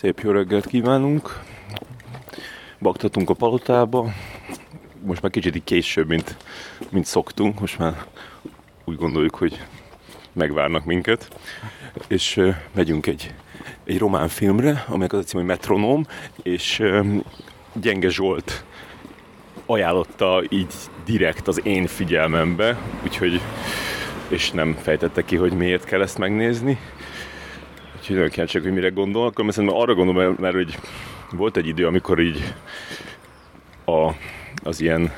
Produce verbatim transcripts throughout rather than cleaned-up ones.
Szép jó reggelt kívánunk! Baktatunk a palotába. Most már kicsit így később, mint, mint szoktunk. Most már úgy gondoljuk, hogy megvárnak minket. És uh, megyünk egy, egy román filmre, amelyek az a cím, hogy Metronóm, és um, Gyenge Zsolt ajánlotta így direkt az én figyelmembe, úgyhogy, és nem fejtette ki, hogy miért kell ezt megnézni. Úgyhogy nagyon kíváncsiak, hogy mire gondol. Akkor mert szerintem arra gondolom, mert hogy volt egy idő, amikor így a, az ilyen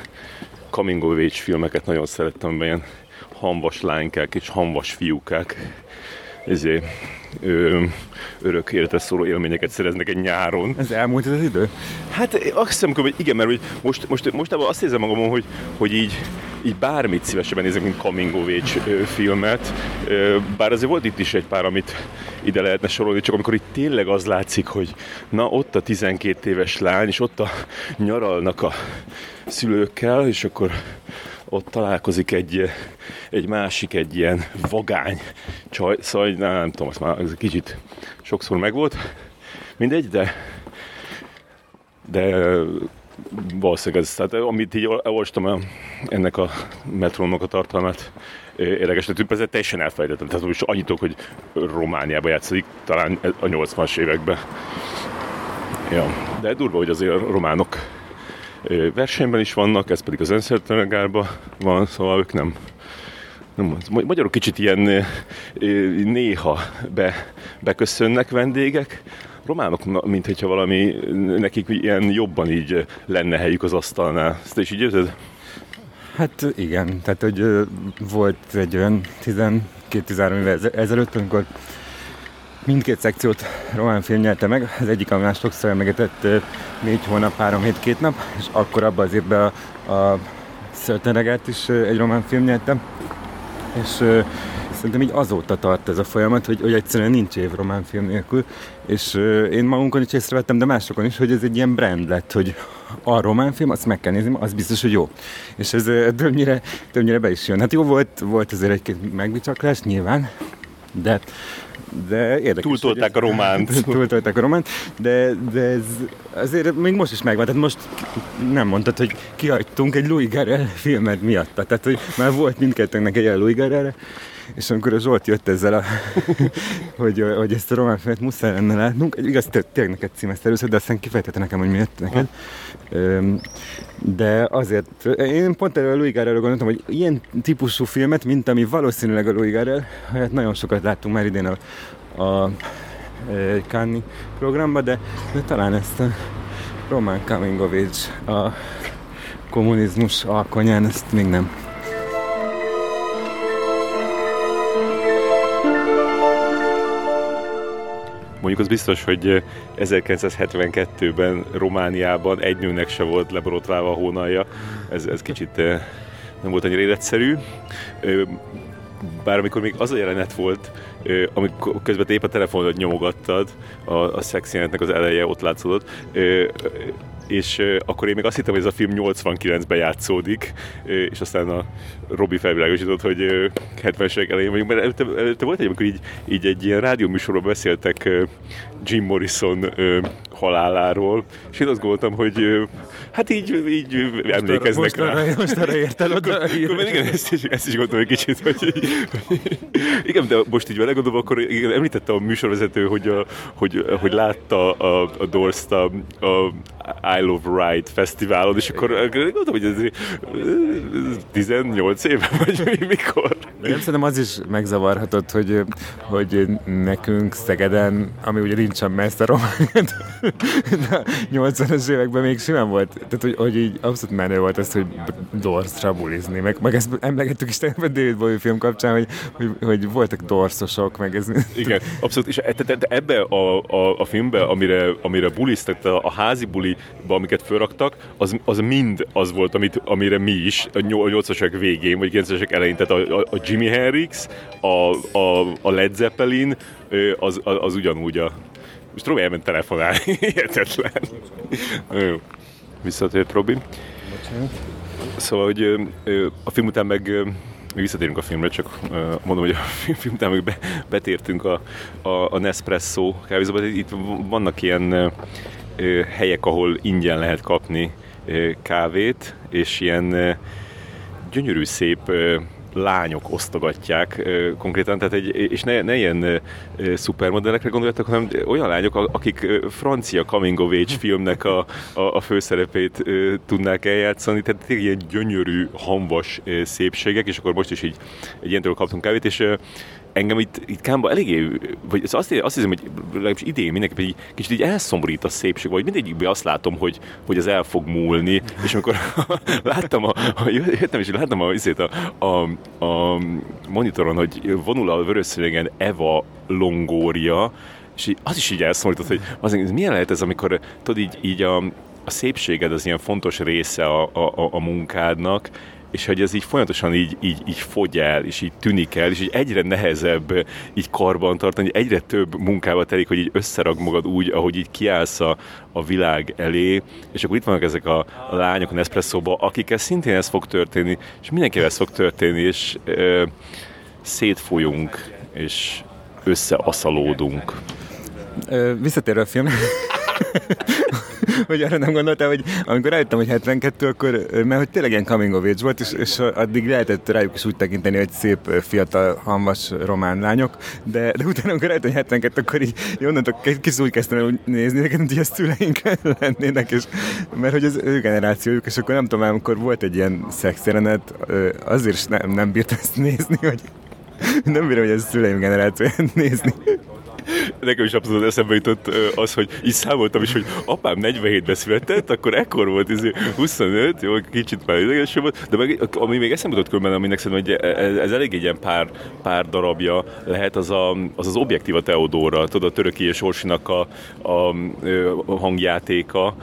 coming of age filmeket nagyon szerettem, amiben ilyen hamvas lánykák és hamvas fiúkák ezért, ö, örök életre szóló élményeket szereznek egy nyáron. Ez elmúlt az idő? Hát azt hiszem, hogy igen, mert hogy most, most, mostában azt érzem magamon, hogy, hogy így, így bármit szívesebben nézek, mint coming of age filmet. Bár azért volt itt is egy pár, amit ide lehetne sorolni, csak amikor itt tényleg az látszik, hogy na ott a tizenkét éves lány, és ott a nyaralnak a szülőkkel, és akkor ott találkozik egy, egy másik, egy ilyen vagány csaj, szóval, nem, nem tudom, ez már ez kicsit sokszor megvolt, mindegy, de de valószínűleg ez, tehát amit így olvastam ennek a metronómnak a tartalmát, érdekesnek tűnt, persze teljesen elfelejtettem, tehát most annyit tudok, hogy Romániában játszik, talán a nyolcvanas években. Ja, de durva, hogy azért a románok versenyben is vannak, ez pedig az önszerűtlenegárban van, szóval ők nem, nem magyarok kicsit ilyen néha be, beköszönnek vendégek, románok, mint hogyha valami nekik ilyen jobban így lenne helyük az asztalnál. Ezt is így érzed? Hát igen, tehát hogy volt egy olyan tizenkét-tizenhárom évvel ezelőtt, amikor mindkét szekciót román film nyerte meg, az egyik, ami már sokszor emlegetett, négy hónap, három hét, két nap, és akkor abban az évben a, a Szörtenegát is egy román film nyerte, és e, szerintem így azóta tart ez a folyamat, hogy, hogy egyszerűen nincs év román film nélkül, és e, én magunkon is észrevettem, de másokon is, hogy ez egy ilyen brand lett, hogy a román film, azt meg kell nézni, az biztos, hogy jó. És ez e, többnyire, többnyire be is jön. Hát jó, volt, volt azért egy-két megbicsaklás, nyilván, de de érdekes. Túltolták a románt. Túltolták a románt, de, de ez azért még most is megvan. Tehát most nem mondtad, hogy kihagytunk egy Louis Garel filmet miatta. Tehát, hogy már volt mindkettőnknek egy Louis Garelre, és amikor a Zsolt jött ezzel, a, hogy, hogy ezt a román filmet muszáj lenne látnunk, igaz, tényleg neked címezt először, de aztán kifejtette nekem, hogy miért neked. De azért, én pont erről a Louis Garelről gondoltam, hogy ilyen típusú filmet, mint ami valószínűleg a Louis Garel, hát nagyon sokat láttunk már idén a, a, a Cannes-i programban, de, de talán ezt a román coming of age, a kommunizmus alkonyán, ezt még nem. Mondjuk az biztos, hogy ezerkilencszázhetvenkettőben Romániában egy nőnek se volt leborotválva a hónalja. Ez, ez kicsit nem volt annyira életszerű. Bár amikor még az a jelenet volt, amikor közben épp a telefonot nyomogattad, a, a szex jelenetnek az eleje ott látszódott, és akkor én még azt hittem, hogy ez a film nyolcvankilencben játszódik, és aztán a Robi felvilágosított, hogy hetvenes évek elején vagyunk, mert előtte, előtte volt egy, amikor így, így egy ilyen rádióműsorban beszéltek Jim Morrison haláláról, és én azt gondoltam, hogy hát így, így most emlékeznek most rá. Arra, most arra értel oda. Akkor, akkor mert igen, ezt is, ezt is gondolom egy kicsit, hogy így, igen, de most így belegondolva, akkor igen, említette a műsorvezető, hogy, a, hogy, hogy látta a, a Doors-t a, a Isle of Ride Fesztiválon, és akkor gondolom, hogy ez, ez tizennyolc éve, vagy mi, mikor? Nem, szerintem az is megzavarhatott, hogy, hogy nekünk Szegeden, ami ugye nincsen messze romániát, de nyolcvanas években még simán volt. Tehát, hogy, hogy így abszolút menő volt az, hogy Doors-ra bulizni, meg, meg ezt emlegettük is tegnap a David Bowie film kapcsán, hogy, hogy, hogy voltak dorszosok, meg ez... Igen, abszolút, és ebbe a, a, a filmbe, amire, amire buliztak, a házi buli amiket felraktak, az, az mind az volt, amit, amire mi is a nyolcvanas évek végén, vagy kilencvenes évek elején, tehát a, a, a Jimmy Hendrix, a, a, a Led Zeppelin, az, az, az ugyanúgy a... Most Robi elment telefonálni, hihetetlen. Jó. Visszatért Robi. Bocsánat. Szóval, hogy a film után meg mi visszatérünk a filmre, csak uh, mondom, hogy a film után még be, betértünk a, a, a Nespresso kávézóba. Itt vannak ilyen uh, helyek, ahol ingyen lehet kapni uh, kávét, és ilyen uh, gyönyörű szép uh, lányok osztogatják uh, konkrétan, tehát egy, és ne, ne ilyen uh, szupermodellekre gondoljatok, hanem olyan lányok, akik uh, francia coming of age filmnek a, a, a főszerepét uh, tudnák eljátszani, tehát ilyen gyönyörű, hamvas uh, szépségek, és akkor most is így egy ilyentől kaptunk kávét, és uh, engem itt, itt Kámba eléggé, vagy azt, azt hiszem, hogy legalábbis idén mindenképpen egy kicsit így elszomorít a szépség, vagy mindegyikben azt látom, hogy, hogy ez el fog múlni, és amikor láttam, a, jöttem és láttam a, a, a monitoron, hogy vonul a vörös szőnyegen Eva Longoria, és az is így elszomorított, hogy az, milyen lehet ez, amikor tudod, így, így a, a szépséged az ilyen fontos része a, a, a munkádnak, és hogy ez így folyamatosan így, így, így fogy el, és így tűnik el, és így egyre nehezebb így karban tartani, egyre több munkába telik, hogy így összerag magad úgy, ahogy így kiállsz a, a világ elé, és akkor itt vannak ezek a, a lányok a Nespresso-ba, akikkel szintén ez fog történni, és mindenkivel ez fog történni, és ö, szétfolyunk, és összeaszalódunk. Ö, visszatérő a film. Hogy arra nem gondoltál, hogy amikor rájöttem, hogy hetvenkettő, akkor, mert hogy tényleg ilyen coming of age volt, és, és addig lehetett rájuk is úgy tekinteni, hogy szép, fiatal, hamvas román lányok, de, de utána, amikor rájöttem, hogy hetvenkettő, akkor így onnantól kicsit úgy kezdtem nézni őket, mint hogy a szüleink lennének, és, mert hogy az ő generációjuk, és akkor nem tudom, amikor volt egy ilyen szexjelenet, azért is nem, nem bírtam ezt nézni, hogy nem bírom, hogy ez a szüleim generációját nézni. Nekem is abszolút eszembe jutott az, hogy így számoltam is, hogy apám negyvenhétben született, akkor ekkor volt huszonöt, jó, kicsit már idegesebb volt, de meg, ami még eszembe jutott különben, aminek szerintem, hogy ez, ez elég egy ilyen pár, pár darabja lehet, az a, az, az objektív a Teodóra, tudod, a Töröki és Orsinak a, a, a hangjátéka,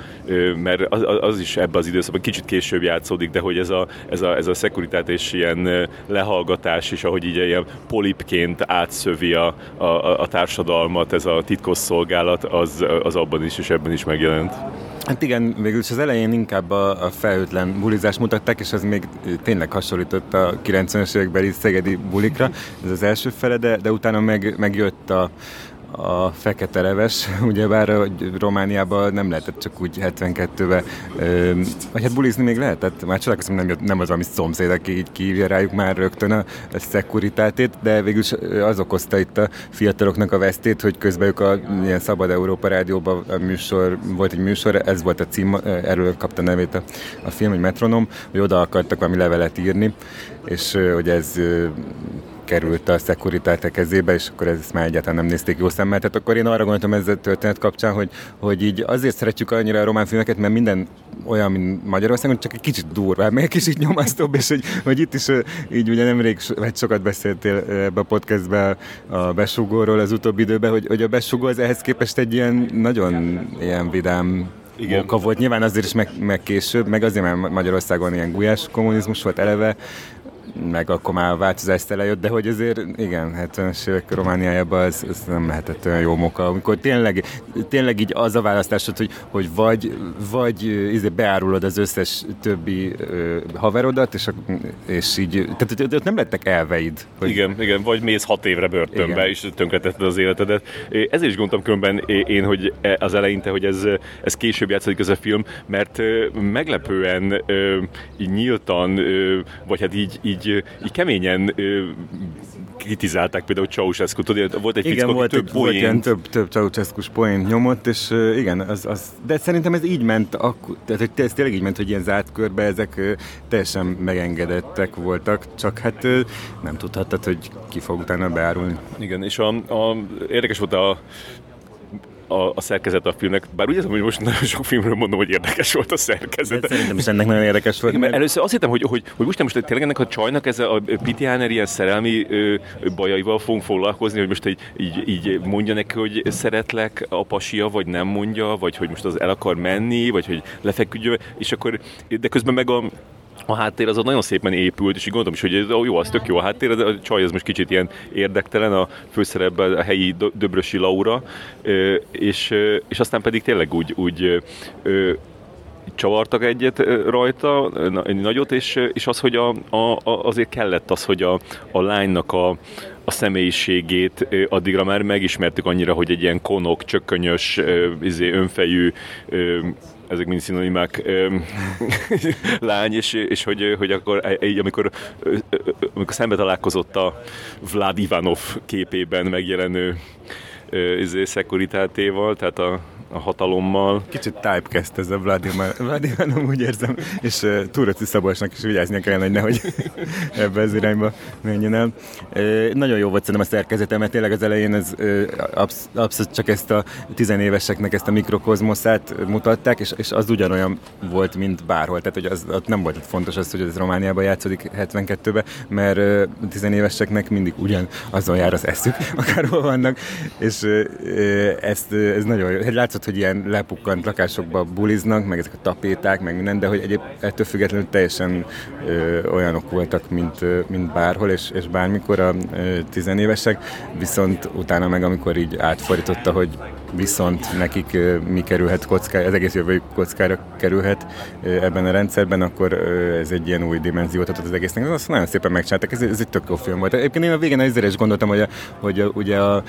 mert az, az is ebben az időszakban kicsit később játszódik, de hogy ez a, ez a, ez a szekuritát és ilyen lehallgatás is, ahogy így ilyen polipként átszövi a, a, a társadalmat, ez a titkosszolgálat, az, az abban is és ebben is megjelent. Hát igen, végülis az elején inkább a, a felhőtlen bulizást mutatták, és az még tényleg hasonlított a kilencvenes évekbeli szegedi bulikra, ez az első fele, de, de utána meg, megjött a a fekete leves, ugyebár hogy Romániában nem lehetett csak úgy hetvenkettőben, vagy hát bulizni még lehetett, már csodálkozom, nem, nem az, ami szomszéd, aki így kívja rájuk már rögtön a, a szekuritátét, de végülis az okozta itt a fiataloknak a vesztét, hogy közben ők a ilyen Szabad Európa Rádióban a műsor, volt egy műsor, ez volt a cím, erről kapta nevét a, a film, hogy Metronóm, hogy oda akartak valami levelet írni, és hogy ez került a szekuritáte kezébe, és akkor ezt már egyáltalán nem nézték jó szemmel. Tehát akkor én arra gondoltam ezzel a történet kapcsán, hogy, hogy így azért szeretjük annyira a román filmeket, mert minden olyan, mint Magyarországon, csak egy kicsit durvább, meg egy kicsit nyomasztóbb, és hogy, hogy itt is így ugye nemrég vagy sokat beszéltél ebbe a podcastbe a besugóról az utóbbi időben, hogy, hogy a besugó az ehhez képest egy ilyen nagyon ilyen vidám munka volt. Nyilván azért is meg, meg később, meg azért, mert Magyarországon ilyen gulyás kommunizmus volt eleve, meg akkor már a változás elejött, de hogy azért, igen, hetvenes évek Romániájában ez, ez nem lehetett olyan jó moka. Amikor tényleg, tényleg így az a választásod, hogy, hogy vagy, vagy beárulod az összes többi ö, haverodat, és, és így, tehát ott nem lettek elveid. Hogy... Igen, igen, vagy mész hat évre börtönbe, igen. És tönkretetted az életedet. Ezért is gondoltam különben én, hogy az eleinte, hogy ez, ez később játszódik ez a film, mert meglepően így nyíltan, vagy hát így, így Így, így keményen ö, kritizálták például Csaucsescu. Tudod, volt egy fickó, több egy, volt ilyen több, több Csaucsescus poént nyomott, és ö, igen, az, az, de szerintem ez így ment, akku, tehát ez tényleg így ment, hogy ilyen zárt körbe ezek ö, teljesen megengedettek voltak, csak hát ö, nem tudhattad, hogy ki fog utána beárulni. Igen, és a, a, érdekes volt a A, a szerkezet a filmnek, bár úgy érzem, hogy most nagyon sok filmről mondom, hogy érdekes volt a szerkezet. De szerintem is ennek nagyon érdekes volt. Igen, először azt hittem, hogy, hogy, hogy most nem most tényleg ennek a csajnak ez a pitiáner ilyen szerelmi ö, bajaival fogunk foglalkozni, hogy most így, így, így mondja neki, hogy szeretlek a pasia, vagy nem mondja, vagy hogy most az el akar menni, vagy hogy lefeküdjön, és akkor, de közben meg a A háttér az ott nagyon szépen épült, és így gondolom is, hogy jó, az tök jó a háttér, de a csaj az most kicsit ilyen érdektelen, a főszerepben a helyi döbrösi Laura, és, és aztán pedig tényleg úgy, úgy csavartak egyet rajta, egy nagyot, és, és az, hogy a, a, azért kellett az, hogy a, a lánynak a, a személyiségét addigra már megismertük annyira, hogy egy ilyen konok, csökkönyös, izé, önfejű, ezek mind szinonimák, lány, és, és hogy, hogy akkor így, amikor, amikor szembe találkozott a Vlad Ivanov képében megjelenő izé, szekuritátéval, tehát a a hatalommal. Kicsit typecast ez a Vladimir, Vladimir, nem úgy érzem, és uh, Turóczi Szabolcsnak is vigyáznia kell, hogy nehogy ebbe az irányba menjen el. Uh, nagyon jó volt szerintem a szerkezetem, mert tényleg az elején ez, uh, absz- absz- csak ezt a tizenéveseknek ezt a mikrokozmoszát mutatták, és, és az ugyanolyan volt, mint bárhol. Tehát, hogy az, az nem volt fontos az, hogy ez Romániában játszódik hetvenkettőben, mert uh, a tizenéveseknek mindig ugyan azon jár az eszük, akárhol vannak, és uh, ez, uh, ez nagyon jó. Látszott, hogy ilyen lepukkant lakásokba buliznak, meg ezek a tapéták, meg minden, de hogy egyéb ettől függetlenül teljesen ö, olyanok voltak, mint, ö, mint bárhol, és, és bármikor a ö, tizenévesek, viszont utána meg, amikor így átfordította, hogy viszont nekik ö, mi kerülhet kockára, az egész jövőjük kockára kerülhet ö, ebben a rendszerben, akkor ö, ez egy ilyen új dimenziót adott az egésznek. Azt nagyon szépen megcsinálták, ez, ez egy tök jó film volt. Egyébként én a végén ezzel is gondoltam, hogy, a, hogy a, ugye a,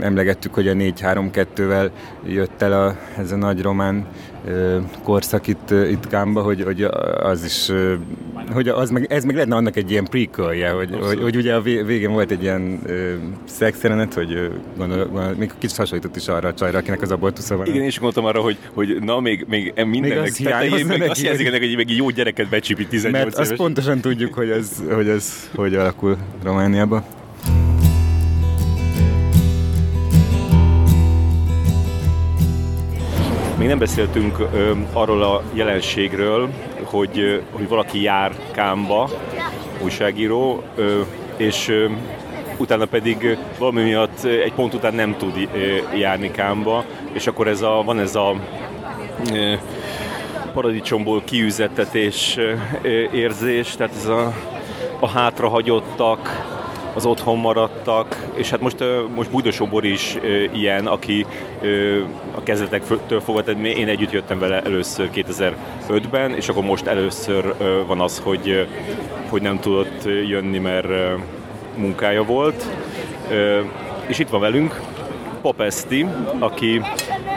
emlegettük, hogy a négy három kettővel jött el a, ez a nagy román ö, korszak itt, itt Kámba, hogy, hogy az is, ö, hogy az meg, ez meg lehetne annak egy ilyen prequelje, hogy, hogy, hogy ugye a végén volt egy ilyen szexjelenet, hogy gondolom, még kicsit hasonlított is arra a csajra, akinek az abortusza van. Igen, én is gondoltam arra, hogy, hogy na, még, még mindennek, még az hiányzik ennek, hogy egy, egy jó gyereket becsípi tizennyolc éves. Mert azt pontosan tudjuk, hogy ez hogy, ez, hogy alakul Romániában. Még nem beszéltünk ö, arról a jelenségről, hogy, ö, hogy valaki jár Kámba, újságíró, ö, és ö, utána pedig valami miatt egy pont után nem tud ö, járni Kámba, és akkor ez a, van ez a ö, paradicsomból kiüzettetés ö, érzés, tehát ez a, a hátrahagyottak, az otthon maradtak, és hát most, most Bújdosóbor is e, ilyen, aki e, a kezdetektől fogva, tehát én együtt jöttem vele először kétezer-ötben, és akkor most először e, van az, hogy, hogy nem tudott jönni, mert e, munkája volt. E, és itt van velünk Papeszti, aki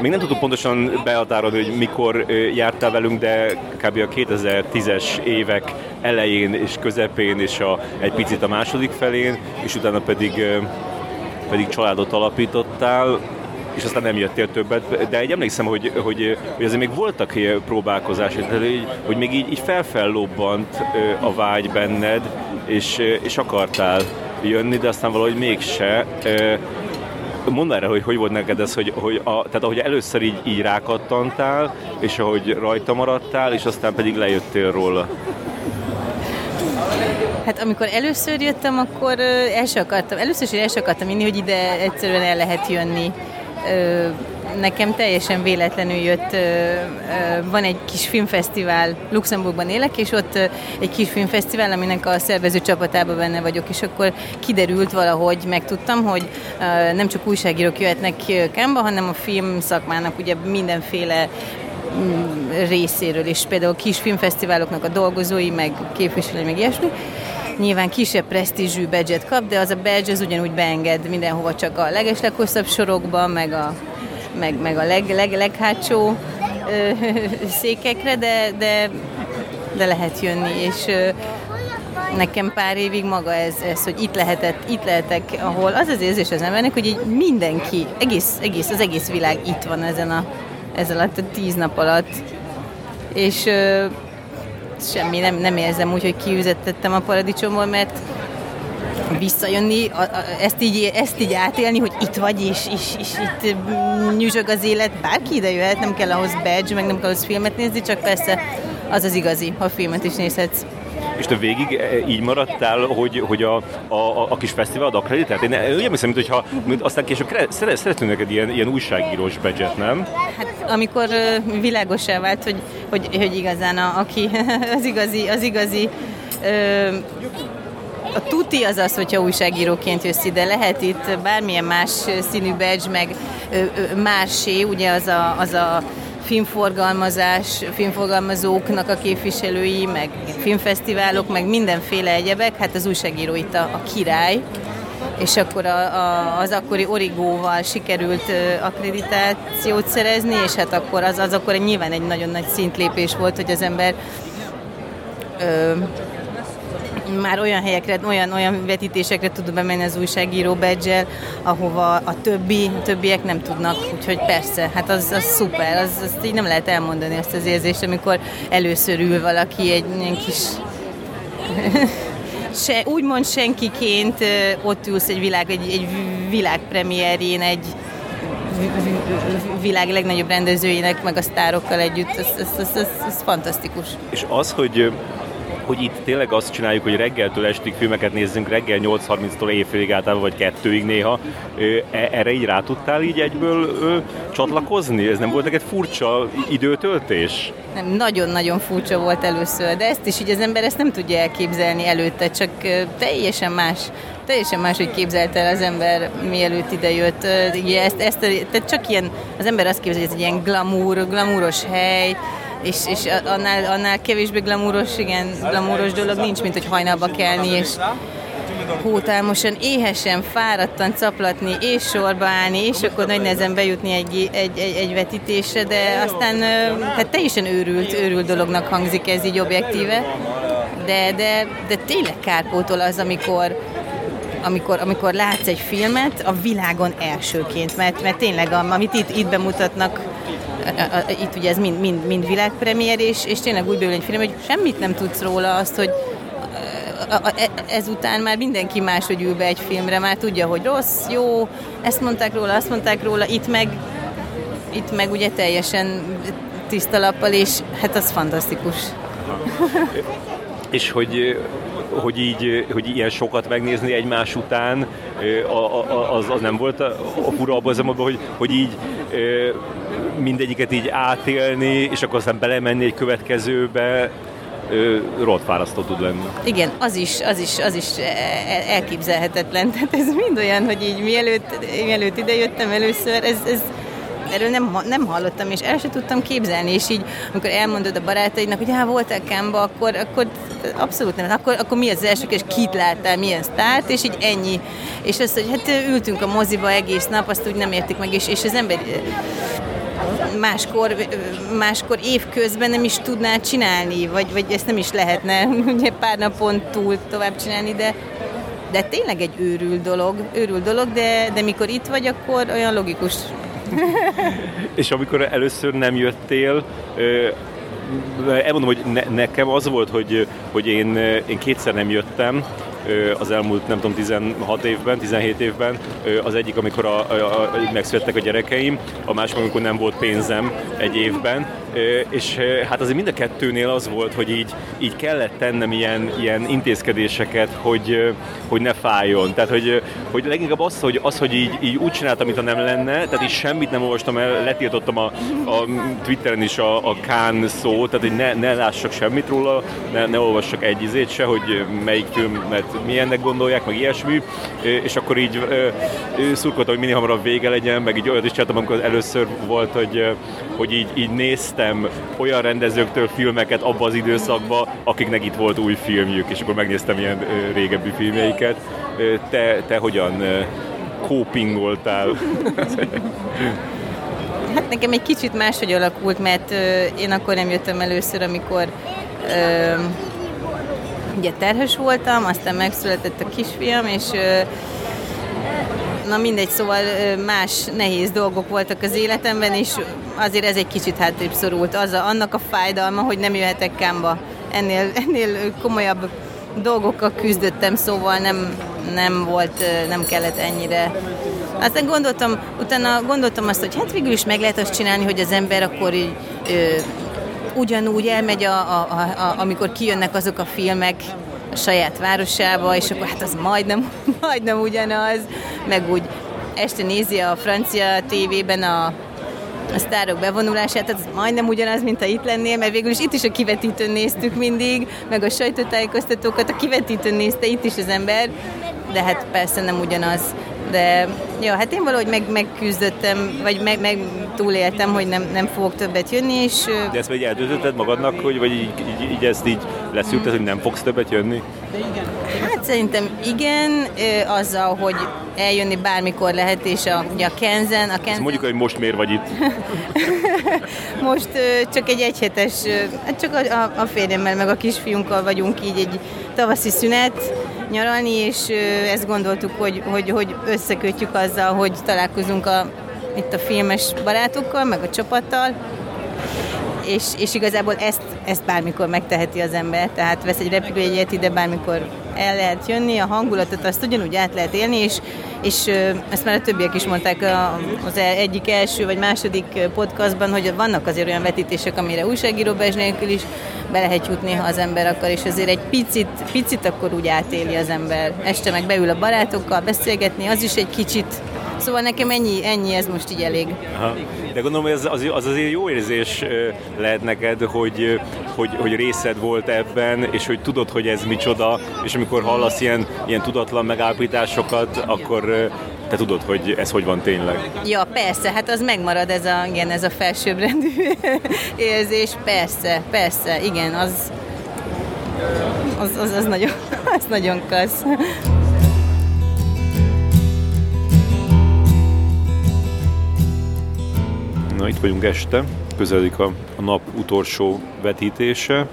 még nem tudtuk pontosan behatárolni, hogy mikor jártál velünk, de kb. A kétezer-tízes évek elején és közepén, és a, egy picit a második felén, és utána pedig, pedig családot alapítottál, és aztán nem jöttél többet, de így emlékszem, hogy, hogy, hogy azért még voltak próbálkozások, hogy még így, így felfellobbant a vágy benned, és, és akartál jönni, de aztán valahogy mégse. Mondd erre, hogy hogy volt neked ez, hogy, hogy a, tehát ahogy először így, így rákattantál, és ahogy rajta maradtál, és aztán pedig lejöttél róla. Hát amikor először jöttem, akkor el sem akartam, először is el sem akartam inni, hogy ide egyszerűen el lehet jönni. Nekem teljesen véletlenül jött, van egy kis filmfesztivál, Luxemburgban élek, és ott egy kis filmfesztivál, aminek a szervező csapatában benne vagyok, és akkor kiderült valahogy, megtudtam, hogy nem csak újságírók jöhetnek Kámba, hanem a film szakmának ugye mindenféle részéről is, például kis filmfesztiváloknak a dolgozói, meg képviselői, meg ilyesmi. Nyilván kisebb presztízsű badge-et kap, de az a badge az ugyanúgy beenged mindenhova, csak a legesleghosszabb sorokba, meg a meg, meg a leg, leg, leghátsó ö, székekre, de, de, de lehet jönni, és ö, nekem pár évig maga ez, ez hogy itt, lehetett, itt lehetek, ahol az az érzés az embernek, hogy így mindenki, egész, egész, az egész világ itt van ezen a, ez alatt a tíz nap alatt, és ö, semmi, nem, nem érzem úgy, hogy kiüzettettem a paradicsomból, mert visszajönni, a, a, ezt, így, ezt így átélni, hogy itt vagy, és, és, és itt nyüzsög az élet, bárki ide jöhet, nem kell ahhoz badge, meg nem kell ahhoz filmet nézni, csak persze az az igazi, ha filmet is nézhetsz. És te végig így maradtál, hogy, hogy a, a, a kis fesztivál akreditált? Én emlékszem, mintha aztán később szeret, szeretném neked ilyen, ilyen újságírós badge-et, nem? Hát amikor világossá vált, hogy, hogy, hogy igazán a, aki az igazi, az igazi ö, a tuti az az, hogyha újságíróként jössz ide, lehet itt bármilyen más színű badge, meg másé, ugye az a, az a filmforgalmazás, filmforgalmazóknak a képviselői, meg filmfesztiválok, meg mindenféle egyebek, hát az újságíró itt a, a király, és akkor a, a, az akkori Origóval sikerült akkreditációt szerezni, és hát akkor az, az akkor nyilván egy nagyon nagy szintlépés volt, hogy az ember ö, már olyan helyekre, olyan, olyan vetítésekre tud bemenni az újságíró badge-el, ahova a többi, a többiek nem tudnak, úgyhogy persze, hát az, az szuper, az, azt így nem lehet elmondani, azt az érzést, amikor először ül valaki egy ilyen kis se, úgymond senkiként ott ülsz egy világ, egy, egy világpremierjén, egy világ legnagyobb rendezőinek, meg a sztárokkal együtt, ez, ez, ez, ez, ez fantasztikus. És az, hogy hogy itt tényleg azt csináljuk, hogy reggeltől estig filmeket nézzünk, reggel nyolc harminctól éjfélig általában, vagy kettőig néha. Erre így rá tudtál így egyből csatlakozni? Ez nem volt neked furcsa időtöltés? Nem, nagyon-nagyon furcsa volt először, de ezt is így az ember ezt nem tudja elképzelni előtte, csak teljesen más, teljesen más, hogy képzelte el az ember, mielőtt idejött. Ezt, ezt, tehát csak ilyen, az ember azt képzelje, hogy ez egy ilyen glamour, glamouros hely, És, és annál, annál kevésbé glamúros, igen, glamúros dolog nincs, mint hogy hajnalba kelni, és hótálmosan, éhesen, fáradtan caplatni, és sorba állni, és akkor nagy nehezen bejutni egy, egy, egy, egy vetítésre, de aztán tehát teljesen őrült, őrült dolognak hangzik ez így objektíve, de, de, de tényleg kárpótol az, amikor Amikor, amikor látsz egy filmet a világon elsőként, mert, mert tényleg amit itt, itt bemutatnak, a, a, itt ugye ez mind, mind, mind világpremiér, és, és tényleg úgy bőle egy film, hogy semmit nem tudsz róla, azt, hogy a, a, ezután már mindenki máshogy ül be egy filmre, már tudja, hogy rossz, jó, ezt mondták róla, azt mondták róla, itt meg, itt meg ugye teljesen tiszta lappal, és hát az fantasztikus. És hogy... Hogy így, hogy ilyen sokat megnézni egymás után, az, az nem volt a, a fura abban az ember, hogy, hogy így mindegyiket így átélni, és akkor aztán belemenni egy következőbe, rohadt fárasztó tud lenni. Igen, az is, az is, az is elképzelhetetlen. Tehát ez mind olyan, hogy így mielőtt, mielőtt idejöttem először, ez... ez erről nem, nem hallottam, és el sem tudtam képzelni, és így, amikor elmondod a barátaidnak, hogy hát voltál Cannes-ba, akkor, akkor abszolút nem, akkor, akkor mi az első, és kit láttál, milyen sztárt, és így ennyi. És azt, hogy hát ültünk a moziba egész nap, azt úgy nem értik meg, és, és az ember máskor, máskor évközben nem is tudná csinálni, vagy, vagy ezt nem is lehetne ugye pár napon túl tovább csinálni, de de tényleg egy őrült dolog, őrült dolog, de, de mikor itt vagy, akkor olyan logikus. És amikor először nem jöttél, elmondom, hogy ne, nekem az volt, hogy, hogy én, én kétszer nem jöttem az elmúlt, nem tudom, tizenhat évben, tizenhét évben. Az egyik, amikor a, a, a, megszülettek a gyerekeim, a másik, amikor nem volt pénzem egy évben. És hát azért mind a kettőnél az volt, hogy így, így kellett tennem ilyen, ilyen intézkedéseket, hogy, hogy ne fájjon. Tehát, hogy, hogy leginkább az, hogy, az, hogy így, így úgy csináltam, mintha nem lenne, tehát így semmit nem olvastam el, letiltottam a, a Twitteren is a, a Cannes szót, tehát hogy ne, ne lássak semmit róla, ne, ne olvassak egy izét se, hogy melyik filmet milyennek gondolják, meg ilyesmi, és akkor így szurkoltam, hogy minél hamarabb vége legyen, meg így olyat is csináltam, amikor először volt, hogy, hogy így, így néztem olyan rendezőktől filmeket abban az időszakban, akiknek itt volt új filmjük, és akkor megnéztem ilyen régebbi filmjeiket. Te, te hogyan copingoltál? Hát nekem egy kicsit máshogy alakult, mert én akkor nem jöttem először, amikor... Ugye terhes voltam, aztán megszületett a kisfiam, és na mindegy, szóval más nehéz dolgok voltak az életemben, és azért ez egy kicsit hátrébb szorult. Az a, annak a fájdalma, hogy nem jöhetek Cannes-ba. Ennél, ennél komolyabb dolgokkal küzdöttem, szóval nem, nem volt, nem kellett ennyire. Aztán gondoltam, utána gondoltam azt, hogy hát végül is meg lehet azt csinálni, hogy az ember akkor így... ugyanúgy elmegy, a, a, a, amikor kijönnek azok a filmek a saját városába, és akkor hát az majdnem, majdnem ugyanaz, meg úgy este nézi a francia tévében a, a sztárok bevonulását, tehát az majdnem ugyanaz, mint ha itt lennél, mert végül is itt is a kivetítőn néztük mindig, meg a sajtótájékoztatókat a kivetítőn nézte itt is az ember, de hát persze nem ugyanaz. de ja, hát én valahogy meg, megküzdöttem, vagy meg, meg túléltem, hogy nem, nem fogok többet jönni, és... De ezt vagy eldöntötted magadnak, hogy, vagy így, így, így ezt így leszűrted, hogy nem fogsz többet jönni? Hát szerintem igen, azzal, hogy eljönni bármikor lehet, és a, ugye a Kenzen... A Kenzen... mondjuk, hogy most miért vagy itt? Most csak egy egyhetes, csak a, a férjemmel, meg a kisfiunkkal vagyunk így egy tavaszi szünet, nyaralni, és ezt gondoltuk, hogy, hogy, hogy összekötjük azzal, hogy találkozunk a, itt a filmes barátokkal, meg a csapattal, és, és igazából ezt, ezt bármikor megteheti az ember, tehát vesz egy repülőjegyet ide, bármikor el lehet jönni, a hangulatot azt ugyanúgy át lehet élni, és, és ezt már a többiek is mondták az egyik első vagy második podcastban, hogy vannak azért olyan vetítések, amire újságíró bezs nélkül is be lehet jutni, ha az ember akar, és azért egy picit, picit akkor úgy átéli az ember. Este meg beül a barátokkal beszélgetni, az is egy kicsit. Szóval nekem ennyi, ennyi ez most így elég. Aha. De gondolom, hogy az, az, az azért jó érzés lehet neked, hogy, hogy, hogy részed volt ebben, és hogy tudod, hogy ez micsoda, és amikor hallasz ilyen, ilyen tudatlan megállapításokat, akkor te tudod, hogy ez hogy van tényleg. Ja, persze, hát az megmarad ez a, igen, ez a felsőbbrendű érzés, persze, persze, igen, az, az, az, az, nagyon, az nagyon klassz. Na, itt vagyunk este, közeledik a, a nap utolsó vetítése.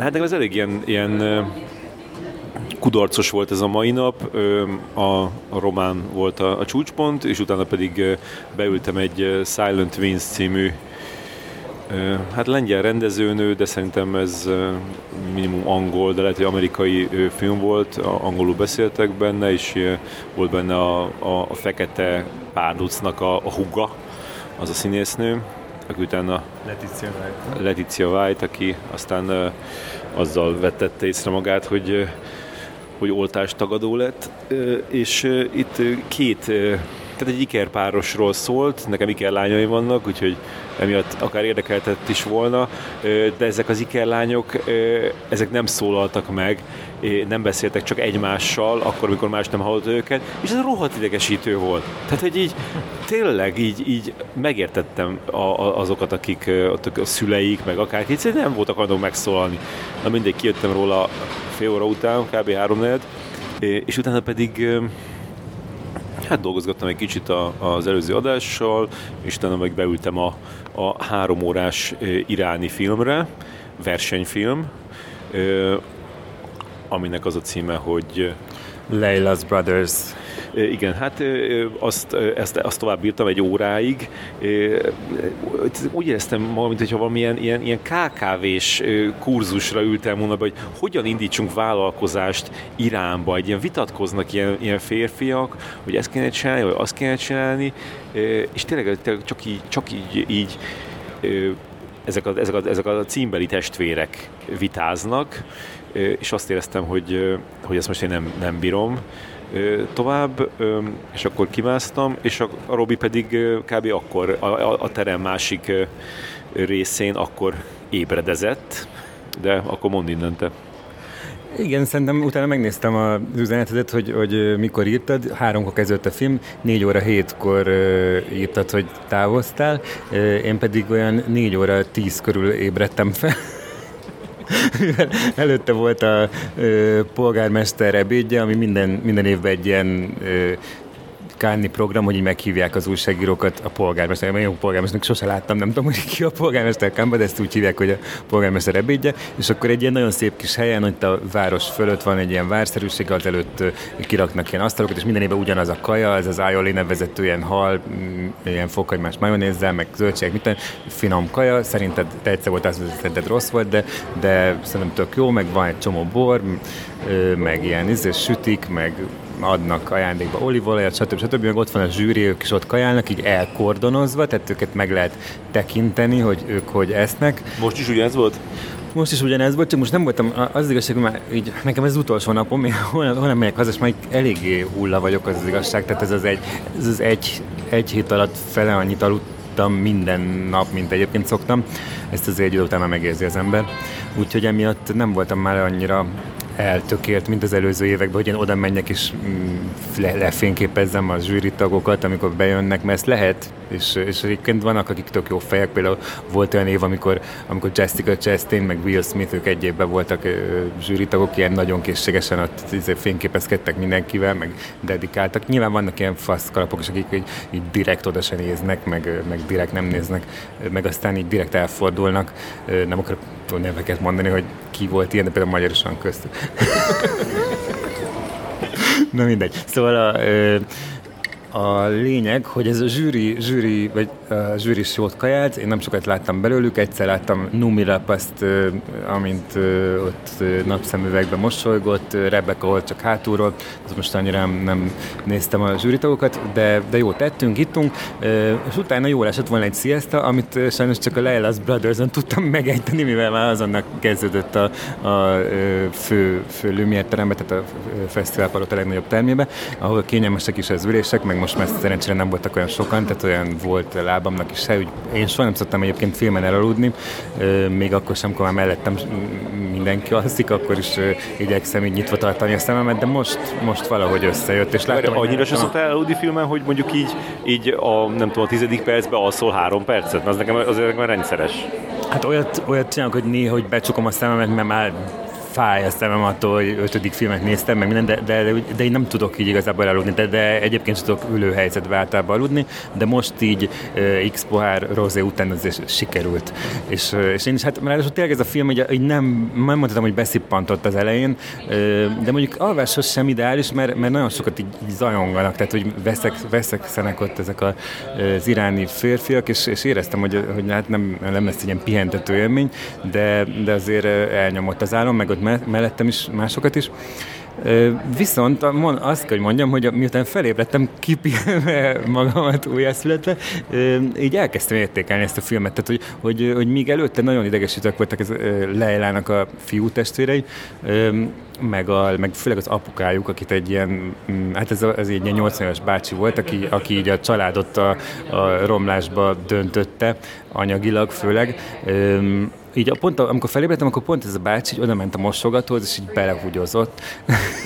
Hát ez elég ilyen, ilyen kudarcos volt ez a mai nap. A, a román volt a, a csúcspont, és utána pedig beültem egy Silent Wings című, hát lengyel rendezőnő, de szerintem ez minimum angol, de lehet, hogy amerikai film volt, angolul beszéltek benne, és volt benne a, a, a fekete párducnak a, a húga, az a színésznő, aki utána Leticia White, Leticia White aki aztán uh, azzal vetette észre magát, hogy, uh, hogy oltástagadó lett, uh, és uh, itt uh, két, uh, tehát egy ikerpárosról szólt, nekem ikerlányaim vannak, úgyhogy emiatt akár érdekeltett is volna, uh, de ezek az ikerlányok, uh, ezek nem szólaltak meg, nem beszéltek csak egymással, akkor, amikor más nem hallott őket, és ez rohadt idegesítő volt. Tehát, hogy így tényleg így, így megértettem a, a, azokat, akik a, a szüleik, meg akárki, egyszerűen nem voltak hajlandók megszólalni. Na mindegy, kijöttem róla fél óra után, kb. háromnegyed, és utána pedig hát dolgozgattam egy kicsit a, az előző adással, és utána meg beültem a, a három órás iráni filmre, versenyfilm, aminek az a címe, hogy Leila's Brothers. Igen, hát azt, ezt, azt tovább bírtam egy óráig. Úgy éreztem magam, mintha valamilyen ilyen, ilyen ká ká vés kurzusra ültem volna, hogy hogyan indítsunk vállalkozást Iránba. Egy ilyen vitatkoznak ilyen, ilyen férfiak, hogy ezt kéne csinálni, vagy azt kéne csinálni, és tényleg, tényleg csak így, csak így, így ezek, a, ezek, a, ezek a címbeli testvérek vitáznak, és azt éreztem, hogy, hogy ezt most én nem, nem bírom tovább, és akkor kimásztam, és a Robi pedig kb. Akkor a, a terem másik részén akkor ébredezett, de akkor mondd innen te. Igen, szerintem utána megnéztem az üzenetedet, hogy, hogy mikor írtad, háromkor kezdődött a film, négy óra hétkor írtad, hogy távoztál, én pedig olyan négy óra tíz körül ébredtem fel. Előtte volt a ö, polgármester ebédje, ami minden, minden évben egy ilyen ö, Cannes-i program, hogy így meghívják az újságírókat a polgármester. Én jó polgármesternek sose láttam, nem tudom, hogy ki a polgármester Cannes-ban, de ezt úgy hívják, hogy a polgármester ebédje, és akkor egy ilyen nagyon szép kis helyen, hogy a város fölött van egy ilyen várszerűség, az előtt kiraknak ilyen asztalokat, és minden évben ugyanaz a kaja, ez az aioli nevezető ilyen hal, ilyen fokhagymás majonézzel, meg zöldségek, mit tudom, finom kaja, szerinted te egyszer voltál, szerinted rossz volt, de, de szerintem tök jó, meg van egy csomó bor, meg ilyen íz, és sütik, meg adnak ajándékba olívolajat, stb. stb. Meg ott van a zsűri, ők is ott kajálnak, így elkordonozva, tehát őket meg lehet tekinteni, hogy ők hogy esznek. Most is ugyanez volt? Most is ugyanez volt, csak most nem voltam, az, az igazság, hogy már így, nekem ez az utolsó napom, én holnap megyek haza, és már eléggé hulla vagyok, az az igazság, tehát ez az egy, ez az egy, egy hét alatt fele annyit aludtam minden nap, mint egyébként szoktam, ezt azért egy idő után már megérzi az ember, úgyhogy emiatt nem voltam már annyira eltökélt, mint az előző években, hogy én oda menjek és le- lefényképezzem a zsűritagokat, amikor bejönnek, mert ezt lehet, és, és egyébként vannak, akik tök jó fejek, például volt olyan év, amikor, amikor Jessica Chastain, meg Will Smith, ők egy évben voltak zsűritagok, ilyen nagyon készségesen ott fényképezkedtek mindenkivel, meg dedikáltak. Nyilván vannak ilyen faszkalapok, és akik így, így direkt oda se néznek, meg, meg direkt nem néznek, meg aztán így direkt elfordulnak. Nem akarok neveket mondani, hogy ki volt ilyen, de például magyarosan köztük. Na mindegy. Szóval a, a lényeg, hogy ez a zsűri, zsűri vagy a zsűris jót kajált, én nem sokat láttam belőlük, egyszer láttam Numi Lapaszt, amint ott napszemüvegben mosolygott, Rebecca volt csak hátulról, az most annyira nem néztem a zsűritagokat, de, de jó tettünk, ittunk, és utána jól esett volna egy siesta, amit sajnos csak a Leila's Brothers-on tudtam megejteni, mivel már azonnak kezdődött a, a fő, fő Lumière terembe, tehát a fesztiválpalota legnagyobb termébe, ahol kényelmesek is az ülések, meg most már szerencsére nem voltak olyan sokan, tehát olyan volt lábamnak is, hogy én soha nem szoktam egyébként filmen elaludni, még akkor sem, amikor már mellettem mindenki alszik, akkor is igyekszem így nyitva tartani a szememet, de most, most valahogy összejött. És láttam, Várj, annyira sem szoktál elaludni filmen, hogy mondjuk így, így a, nem tudom, a tizedik percben alszol három percet? Az nekem azért már rendszeres. Hát olyat, olyat csinálok, hogy néha, hogy becsukom a szememet, mert már fáj a szemem attól, hogy ötödik filmet néztem, meg minden, de, de, de, de én nem tudok így igazából aludni, de, de egyébként tudok ülőhelyzetbe általában aludni, de most így uh, X pohár rozé után azért sikerült. És, uh, és én is, hát ráadásul tényleg ez a film, így, így nem, nem mondhatom, hogy beszippantott az elején, uh, de mondjuk alváshoz sem ideális, mert, mert nagyon sokat így, így zajonganak, tehát hogy veszek, veszekszenek ott ezek a, az iráni férfiak, és, és éreztem, hogy, hogy hát nem, nem lesz egy ilyen pihentető élmény, de, de azért elnyomott az álom, meg ott mellettem is, másokat is. Viszont azt kell, hogy mondjam, hogy miután felébredtem kipihenve magamat újjászületve, így elkezdtem értékelni ezt a filmet. Tehát, hogy, hogy, hogy még előtte nagyon idegesítők voltak ez Leilának a fiú testvérei, meg, a, meg főleg az apukájuk, akit egy ilyen, hát ez, ez egy ilyen nyolcvan éves bácsi volt, aki, aki így a családot a, a romlásba döntötte, anyagilag főleg. Így a pont, amikor felébredtem, akkor pont ez a bácsi így odament a mosogatóhoz, és így belehugyozott.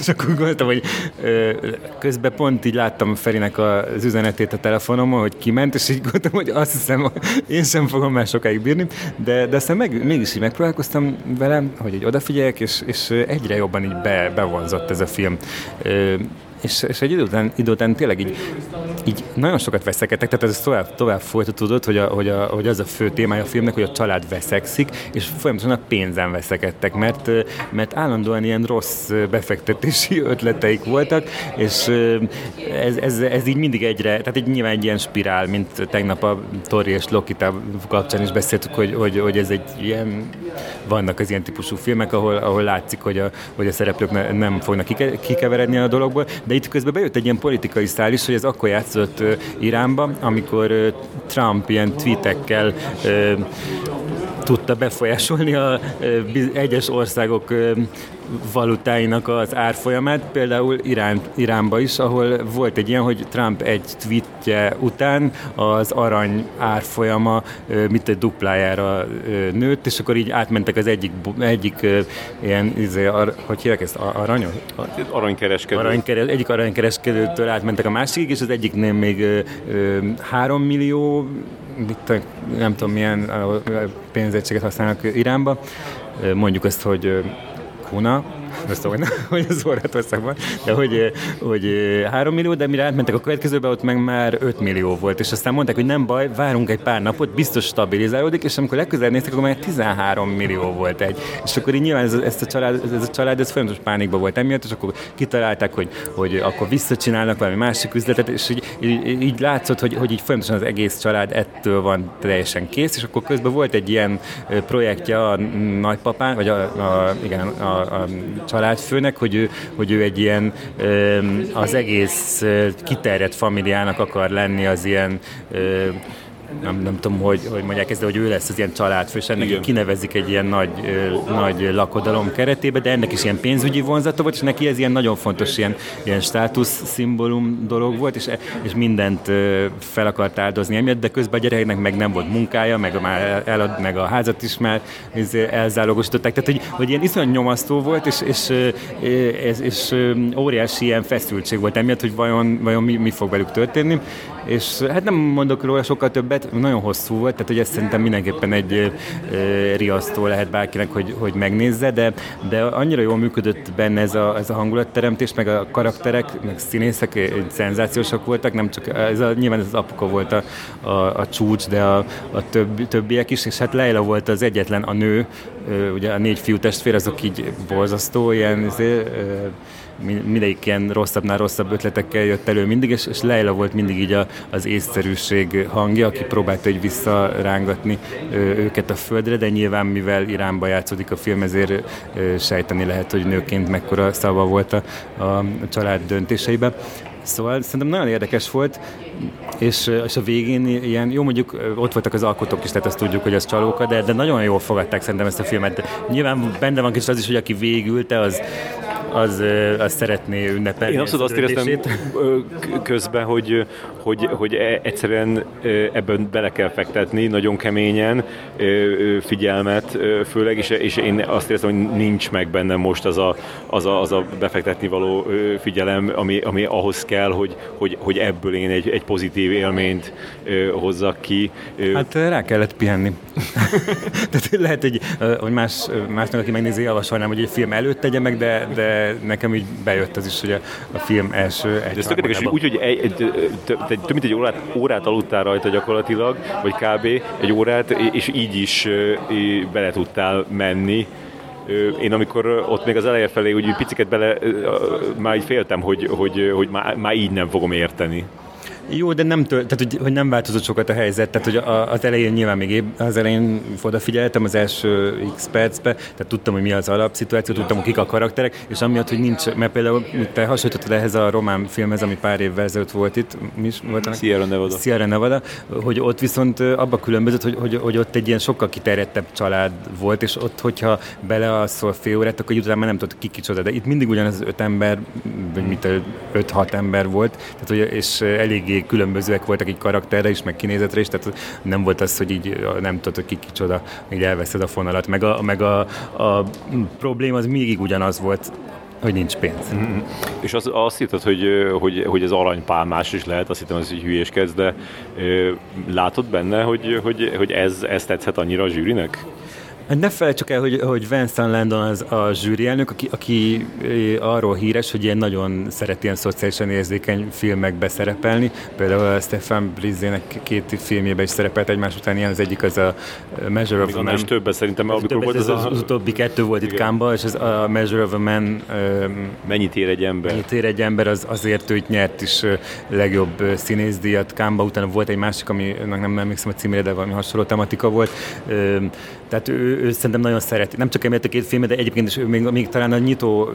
És akkor gondoltam, hogy ö, közben pont így láttam Ferinek az üzenetét a telefonomon, hogy kiment, és így gondoltam, hogy azt hiszem, én sem fogom már sokáig bírni, de, de aztán meg, mégis így megpróbálkoztam vele, hogy így odafigyeljek, és, és egyre jobban így be, bevonzott ez a film. Ö, És, és egy idő után, idő után tényleg így, így nagyon sokat veszekedtek, tehát ez tovább, tovább folytatódott, hogy, a, hogy, a, hogy az a fő témája a filmnek, hogy a család veszekszik, és folyamatosan a pénzen veszekedtek, mert, mert állandóan ilyen rossz befektetési ötleteik voltak, és ez, ez, ez így mindig egyre, tehát így nyilván egy ilyen spirál, mint tegnap a Tori és Lokita kapcsán is beszéltük, hogy, hogy, hogy ez egy ilyen, vannak az ilyen típusú filmek, ahol, ahol látszik, hogy a, hogy a szereplők ne, nem fognak kike, kikeveredni a dologból, de itt közben bejött egy ilyen politikai szál is, hogy ez akkor játszott uh, Iránban, amikor uh, Trump ilyen tweetekkel uh, tudta befolyásolni a uh, egyes országok uh, valutáinak az árfolyamát, például Irán, Iránba is, ahol volt egy ilyen, hogy Trump egy tweetje után az arany árfolyama mint egy duplájára nőtt, és akkor így átmentek az egyik, egyik ilyen, izé, ar, hogy hívják ezt, arany? Aranykereskedő. Aranykeres, egyik aranykereskedőtől átmentek a másikig, és az egyiknél még három millió, mit, nem tudom milyen pénzegységet használnak Iránba. Mondjuk azt, hogy Kuna, azt mondom, hogy az Horvátországban, de hogy, hogy három millió, de mire átmentek a következőbe, ott meg már öt millió volt, és aztán mondták, hogy nem baj, várunk egy pár napot, biztos stabilizálódik, és amikor legközelebb néztek, akkor már tizenhárom millió volt egy. És akkor így nyilván ez, ez, a, család, ez a család, ez folyamatos pánikban volt emiatt, és akkor kitalálták, hogy, hogy akkor visszacsinálnak valami másik üzletet, és így, így, így látszott, hogy, hogy így folyamatosan az egész család ettől van teljesen kész, és akkor közben volt egy ilyen projektje a nagypapán, vagy a, a, igen, a, a családfőnek, hogy ő, hogy ő egy ilyen az egész kiterjedt familiának akar lenni az ilyen nem, nem tudom, hogy, hogy mondják ezt, de hogy ő lesz az ilyen családfő, és ennek kinevezik egy ilyen nagy, nagy lakodalom keretébe, de ennek is ilyen pénzügyi vonzata volt, és neki ez ilyen nagyon fontos ilyen, ilyen státusz szimbólum dolog volt, és, és mindent fel akart áldozni emiatt, de közben a gyereknek meg nem volt munkája, meg a, már elad, meg a házat is már elzálogosították, tehát hogy, hogy ilyen iszonyat nyomasztó volt, és, és, és, és óriási ilyen feszültség volt emiatt, hogy vajon, vajon mi, mi fog velük történni, és hát nem mondok róla sokkal többet, nagyon hosszú volt, tehát hogy ezt szerintem mindenképpen egy e, riasztó lehet bárkinek, hogy, hogy megnézze, de, de annyira jól működött benne ez a, ez a hangulatteremtés, meg a karakterek, meg színészek szenzációsak voltak, nem csak, ez a, nyilván ez az apuka volt a, a, a csúcs, de a, a több, többiek is, és hát Leila volt az egyetlen, a nő, ugye a négy fiú testvér, azok így borzasztó, ilyen azért, mindegyik ilyen rosszabbnál rosszabb ötletekkel jött elő mindig, és, és Leila volt mindig így a, az észszerűség hangja, aki próbálta így visszarángatni ö, őket a földre, de nyilván mivel Iránba játszódik a film, ezért ö, sejteni lehet, hogy nőként mekkora szava volt a, a család döntéseiben. Szóval szerintem nagyon érdekes volt, és, és a végén ilyen, jó mondjuk ott voltak az alkotók is, tehát azt tudjuk, hogy az csalóka, de, de nagyon jól fogadták szerintem ezt a filmet. De nyilván benne van kicsit az is, hogy aki végülte, az Az, az szeretné ünnepelni. Én abszolút azt éreztem közben, hogy, hogy, hogy egyszerűen ebben bele kell fektetni, nagyon keményen, figyelmet főleg, és, és én azt éreztem, hogy nincs meg bennem most az a, az a, az a befektetni való figyelem, ami, ami ahhoz kell, hogy, hogy, hogy ebből én egy, egy pozitív élményt hozzak ki. Hát rá kellett pihenni. Tehát lehet, hogy, hogy más, másnak, aki megnézi, javasolnám, hogy egy film előtt tegye meg, de, de nekem így bejött az is, hogy a, a film első egy. De ez tökéletes, hogy úgy, hogy egy, egy, több, több mint egy órát, órát aludtál rajta gyakorlatilag, vagy kb. Egy órát, és így is így bele tudtál menni. Én amikor ott még az eleje felé úgy piciket bele, már így féltem, hogy, hogy, hogy már, már így nem fogom érteni. Jó, de nem tört, tehát, hogy, hogy nem változott sokat a helyzet, tehát hogy a, az elején nyilván még épp, az elején odafigyeltem az első X percbe, tehát tudtam, hogy mi az alapszituáció, tudtam, hogy kik a karakterek, és amiatt, hogy nincs, mert például te hasonlítottad ehhez a román filmhez, ami pár évvel ezelőtt volt itt, mi is voltanak? Sierra Nevada. Sierra Nevada, hogy ott viszont abba különbözött, hogy, hogy, hogy ott egy ilyen sokkal kiterjedtebb család volt, és ott, hogyha belealszol fél órát, akkor utána már nem tudod, ki kicsoda, de itt mindig ugyanaz öt ember, vagy mit, öt-hat ember volt, tehát, hogy, és eléggé különbözőek voltak így karakterre is, meg kinézetre is, tehát nem volt az, hogy így nem tudod, hogy ki kicsoda, így elveszed a fonalat, meg a, meg a, a probléma az mindig ugyanaz volt, hogy nincs pénz. Mm-hmm. És azt, azt hittad, hogy, hogy, hogy ez aranypálmás is lehet, azt hittem, hogy hülyéskedsz, de látod benne, hogy, hogy, hogy ez, ez tetszett annyira a zsűrinek? Ne felejtsük el, hogy, hogy Vincent Landon az a zsűri elnök, aki, aki arról híres, hogy ilyen nagyon szeret ilyen szociálisan érzékeny filmekbe szerepelni. Például Stefan Brissének két filmjében is szerepelt egymás után, ilyen az egyik az a Measure of a Man. És többet szerintem, amikor többet volt az, az, az, az utóbbi kettő volt igen. Itt Cannes-ban, és az a Measure of a Man... Mennyit ér egy ember? Mennyit ér egy ember, az, azért őt nyert is legjobb színészdíjat Cannes-ban, utána volt egy másik, aminek nem emlékszem a címére, de valami hasonló tematika volt. Tehát ő, ő szerintem nagyon szereti. Nem csak emiatt a két filmet, de egyébként is még, még talán a nyitó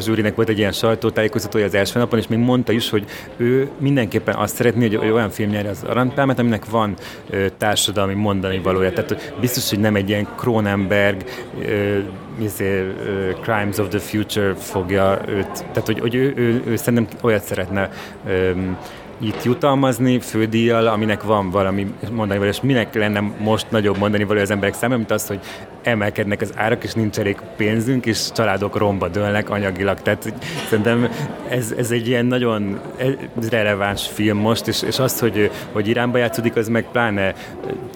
zsűrinek volt egy ilyen sajtótájékoztatója az első napon, és még mondta is, hogy ő mindenképpen azt szeretné, hogy olyan film nyerje az aranypálmát, aminek van ö, társadalmi mondani valója. Tehát biztos, hogy nem egy ilyen Cronenberg ö, Izé, uh, Crimes of the Future fogja őt, tehát hogy, hogy ő, ő, ő szerintem olyat szeretne um, itt jutalmazni fődíjjal, aminek van valami mondani való, és minek lenne most nagyobb mondani való az emberek számára, mint az, hogy emelkednek az árak, és nincs elég pénzünk, és családok romba dőlnek anyagilag, tehát szerintem ez, ez egy ilyen nagyon releváns film most, és, és az, hogy, hogy Iránba játszódik, az meg pláne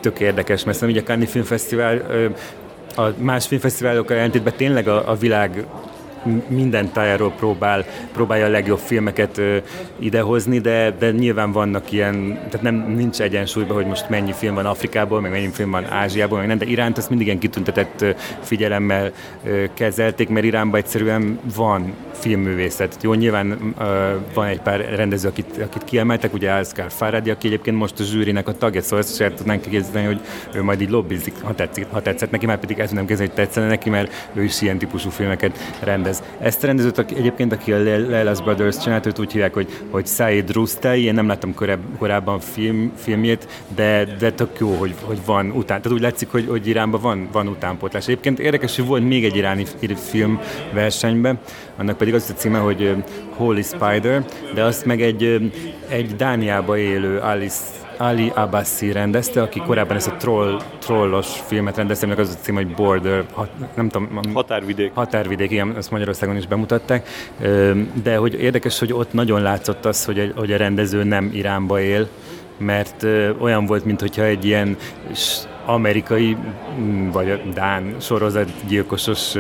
tök érdekes, mert szerintem így a Cannes Filmfesztivál a más filmfesztiválokkal ellentétben tényleg a, a világ minden tájáról próbál, próbálja a legjobb filmeket ö, idehozni, de, de nyilván vannak ilyen, tehát nem, nincs egyensúlyban, hogy most mennyi film van Afrikából, meg mennyi film van Ázsiából, meg nem, de Iránt azt mindig ilyen kitüntetett ö, figyelemmel ö, kezelték, mert Iránban egyszerűen van filmművészet. Jó, nyilván ö, van egy pár rendező, akit, akit kiemeltek, ugye Asghar Farhadi, aki egyébként most a zsűrinek a tagja, szóval ezt sem tudnánk képzelni, hogy ő majd így lobbizik, ha tetszett, ha tetszett neki, már pedig ezt nem kezdeni, hogy tetszene neki, mert ő is ilyen típusú filmeket rendez. rendez. Ezt a rendezőt egyébként, aki a Leila's Brothers csinált, őt úgy hívják, hogy, hogy Saeed Rustei, én nem láttam korábban film, filmjét, de, de tök jó, hogy, hogy van után. Tehát úgy látszik, hogy, hogy Iránban van, van utánpótlás. Egyébként érdekes, hogy volt még egy iráni film versenyben, annak pedig az a címe, hogy Holy Spider, de azt meg egy, egy Dániában élő Alice Ali Abbaszi rendezte, aki korábban ezt a troll, trollos filmet rendezte, aminek az a cím, hogy Border, hat, nem tudom... Határvidék. Határvidék, igen, ezt Magyarországon is bemutatták. De hogy érdekes, hogy ott nagyon látszott az, hogy a, hogy a rendező nem Iránba él, mert olyan volt, mintha egy ilyen amerikai vagy dán sorozatgyilkosos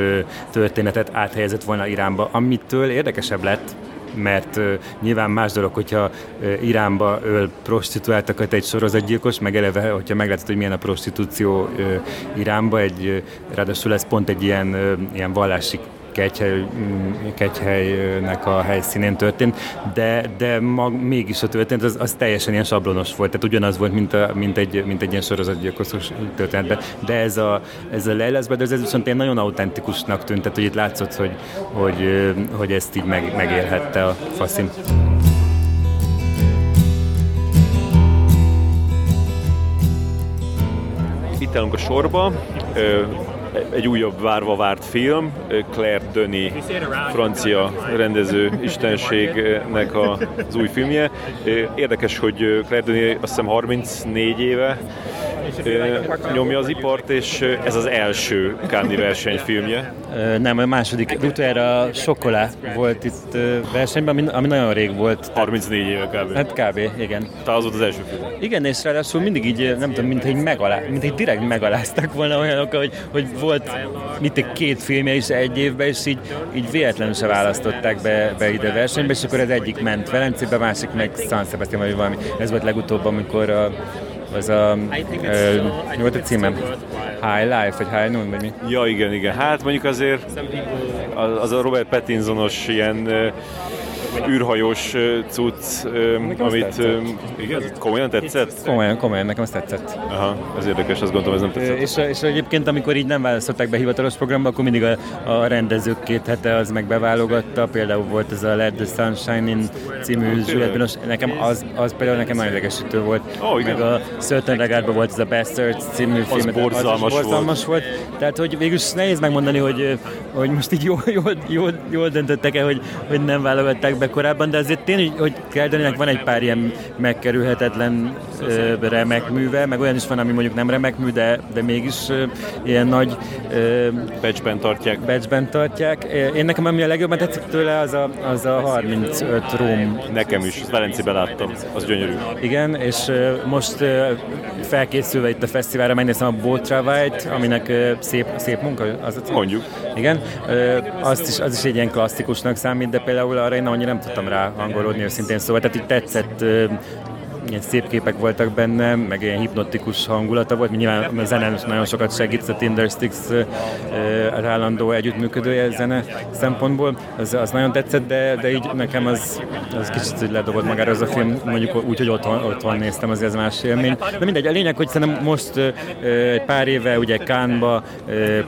történetet áthelyezett volna Iránba, amitől érdekesebb lett, mert uh, nyilván más dolog, hogyha uh, Iránba öl prostituáltakat egy sorozatgyilkos, meg eleve, hogyha meglátod, hogy milyen a prostitúció uh, Iránba, egy, uh, ráadásul ez pont egy ilyen, uh, ilyen vallási kegyhely, um, kegyhelynek a helyszínén történt, de, de mag, mégis a történet az, az teljesen ilyen sablonos volt, tehát ugyanaz volt, mint, a, mint, egy, mint egy ilyen sorozatgyilkos történetben, de ez a, ez a Leila's Brothers, ez viszont nagyon autentikusnak tűnt, tehát hogy itt látszott, hogy, hogy, hogy ezt így meg, megélhette a faszim. Itt állunk a sorba, egy újabb várva várt film, Claire Denis, francia rendező istenségnek az új filmje. Érdekes, hogy Claire Denis azt hiszem harmincnégy éve nyomja az ipart, és ez az első Cannes-i versenyfilmje. Nem, a második. Utoljára Chocolat volt itt versenyben, ami, ami nagyon rég volt. harmincnégy éve kb. Hát kb. Igen. Tehát az volt az első film. Igen, és ráadásul mindig így, nem tudom, mint egy megalá, mint egy direkt megaláztak volna olyanok, hogy, hogy volt mindig két filmje is egy évben, és így, így véletlenül se választották be, be ide a versenybe, és akkor az egyik ment Velencébe, a másik meg San Sebastian, vagy valami. Ez volt legutóbb, amikor a az a... Ö, mi volt a címem? High Life, vagy High Noon, vagy mi? Ja, igen, igen. Hát mondjuk azért az a Robert Pattinsonos ilyen űrhajós cucc, amit... Igen, komolyan tetszett? Komolyan, komolyan, nekem azt tetszett. Aha, ez érdekes, azt gondolom, ez nem tetszett. És, és egyébként, amikor így nem választották be hivatalos programba, akkor mindig a, a rendezők két hete az meg beválogatta, például volt ez a Let the Sunshine In című zsületbínos, nekem az, az például nekem nagyon idegesítő volt. Oh, meg a Certain Regardban volt ez a Bastards című az filmet. Borzalmas az borzalmas volt. volt. Tehát, hogy végülis nehéz megmondani, hogy, hogy most így jól, jól, jól, jól döntöttek-e, hogy, hogy nem válogatták be korábban, de azért tény, hogy Keldenének van egy pár ilyen megkerülhetetlen ö, remek műve, meg olyan is van, ami mondjuk nem remek mű, de, de mégis ö, ilyen nagy... Becsben tartják. Becsben tartják. Én nekem, ami a legjobban tetszik tőle, az a, az a harmincöt Róm. Nekem is, Velencében láttam, az gyönyörű. Igen, és ö, most ö, felkészülve itt a fesztiválra megnéztem a Botravait, aminek ö, szép, szép munka, az a cím. Mondjuk. Igen, ö, azt is, az is egy ilyen klasszikusnak számít, de például arra én annyira nem tudtam rá hangolódni őszintén, szóval tehát így tetszett, ilyen szép képek voltak benne, meg ilyen hipnotikus hangulata volt, nyilván a zene nagyon sokat segít, a Tinder Sticks az állandó együttműködője zene szempontból, az, az nagyon tetszett, de, de így nekem az, az kicsit ledobott magára az a film, mondjuk úgy, hogy otthon, otthon néztem, azért ez más élmény. De mindegy, a lényeg, hogy szerintem most egy pár éve ugye Cannes-ba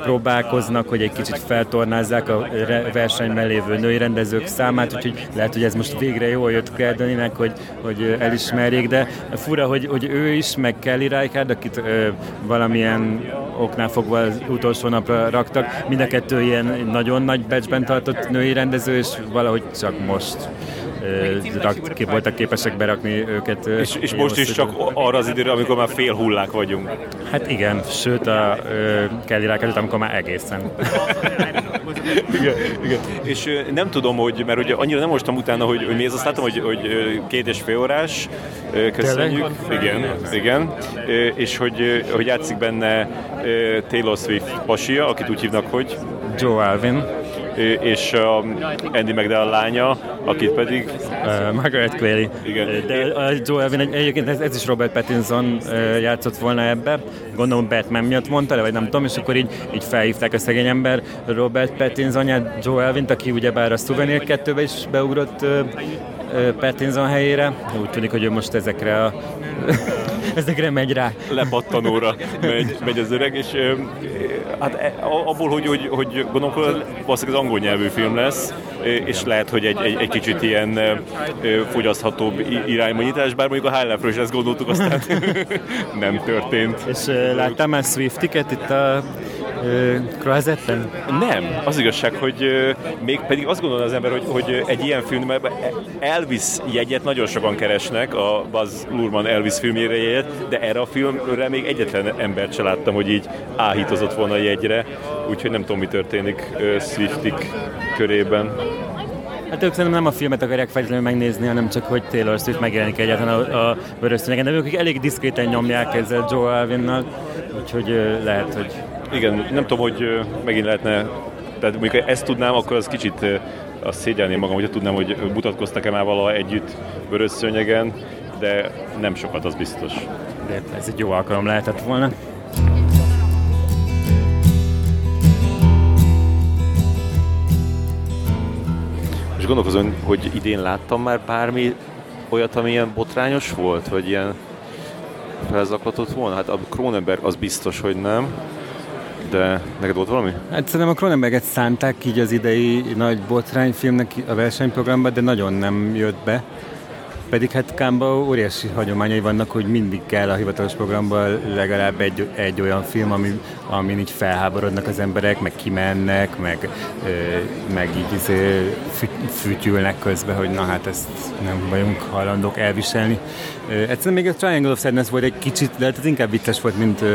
próbálkoznak, hogy egy kicsit feltornázzák a versenyben lévő női rendezők számát, úgyhogy lehet, hogy ez most végre jól jött Claire Denisnek, hogy, hogy elismerjék, de fura, hogy, hogy ő is, meg Kelly Reichardt, akit ö, valamilyen oknál fogva az utolsó napra raktak. Mind a kettő ilyen nagyon nagy becsben tartott női rendező, és valahogy csak most ö, rakt, kép, voltak képesek berakni őket. Ö, és és most is csak arra az időre, amikor már fél hullák vagyunk. Hát igen, sőt a ö, Kelly Reichardt, amikor már egészen. Igen, igen. És ö, nem tudom, hogy, mert ugye annyira nem mostam utána, hogy, hogy mi ez, azt látom, hogy, hogy két és fél órás, köszönjük. Igen, igen. És hogy, hogy játszik benne Taylor Swift pasia, akit úgy hívnak, hogy Joe Alwyn, és Andie MacDowell lánya, akit pedig uh, Margaret Qualley. Igen. De a Joe Alwyn egyébként ez, ez is Robert Pattinson játszott volna ebbe. Gondolom Batman miatt mondta le, vagy nem tudom, és akkor így, így felhívták a szegény ember Robert Pattinsonját, Joe Alwynt, aki ugyebár a Souvenir kettőbe is beugrott Pattinson helyére. Úgy tűnik, hogy ő most ezekre a ezekre megy rá. Lepattanóra megy, megy az öreg, és hát abból, hogy, hogy, hogy gondolom, valószínűleg az angol nyelvű film lesz, és lehet, hogy egy, egy, egy kicsit ilyen fogyaszthatóbb irányba nyitás, bár mondjuk a High Life-ről is ezt gondoltuk, aztán nem történt. És láttál már Swiftiket itt a Croisetten? Nem, az igazság, hogy még pedig azt gondolna az ember, hogy, hogy egy ilyen filmben Elvis jegyet nagyon sokan keresnek, a Baz Luhrmann Elvis filmjére jegyet, de erre a filmre még egyetlen embert se láttam, hogy így áhítozott volna a jegyre, úgyhogy nem tudom, mi történik Swiftik körében. Hát ők szerintem nem a filmet akarják feltétlenül megnézni, hanem csak, hogy Taylor Swift megjelenik egyáltalán a, a vörös színeken, de ők elég diszkréten nyomják ezzel Joe Alwynnal, úgyhogy lehet, hogy... Igen, nem tudom, hogy megint lehetne... Tehát amikor ezt tudnám, akkor az kicsit azt szégyelném magam, hogyha tudnám, hogy mutatkoztak-e már valaha együtt vörös szőnyegen, de nem sokat, az biztos. De ez egy jó alkalom lehetett volna. És gondolkozom, hogy idén láttam már bármi olyat, ami ilyen botrányos volt, vagy ilyen felzaklatott volna? Hát a Cronenberg az biztos, hogy nem. De neked volt valami? Hát szerintem a Cronenberget szánták így az idei nagy botrányfilmnek a versenyprogramban, de nagyon nem jött be. Pedig hát Cannes-ban óriási hagyományai vannak, hogy mindig kell a hivatalos programban legalább egy, egy olyan film, ami, amin így felháborodnak az emberek, meg kimennek, meg, ö, meg így ö, fü, fütyülnek közben, hogy na hát ezt nem vagyunk hajlandók elviselni. Ö, egyszerűen még a Triangle of Sadness volt egy kicsit, de ez inkább vicces volt, mint, ö,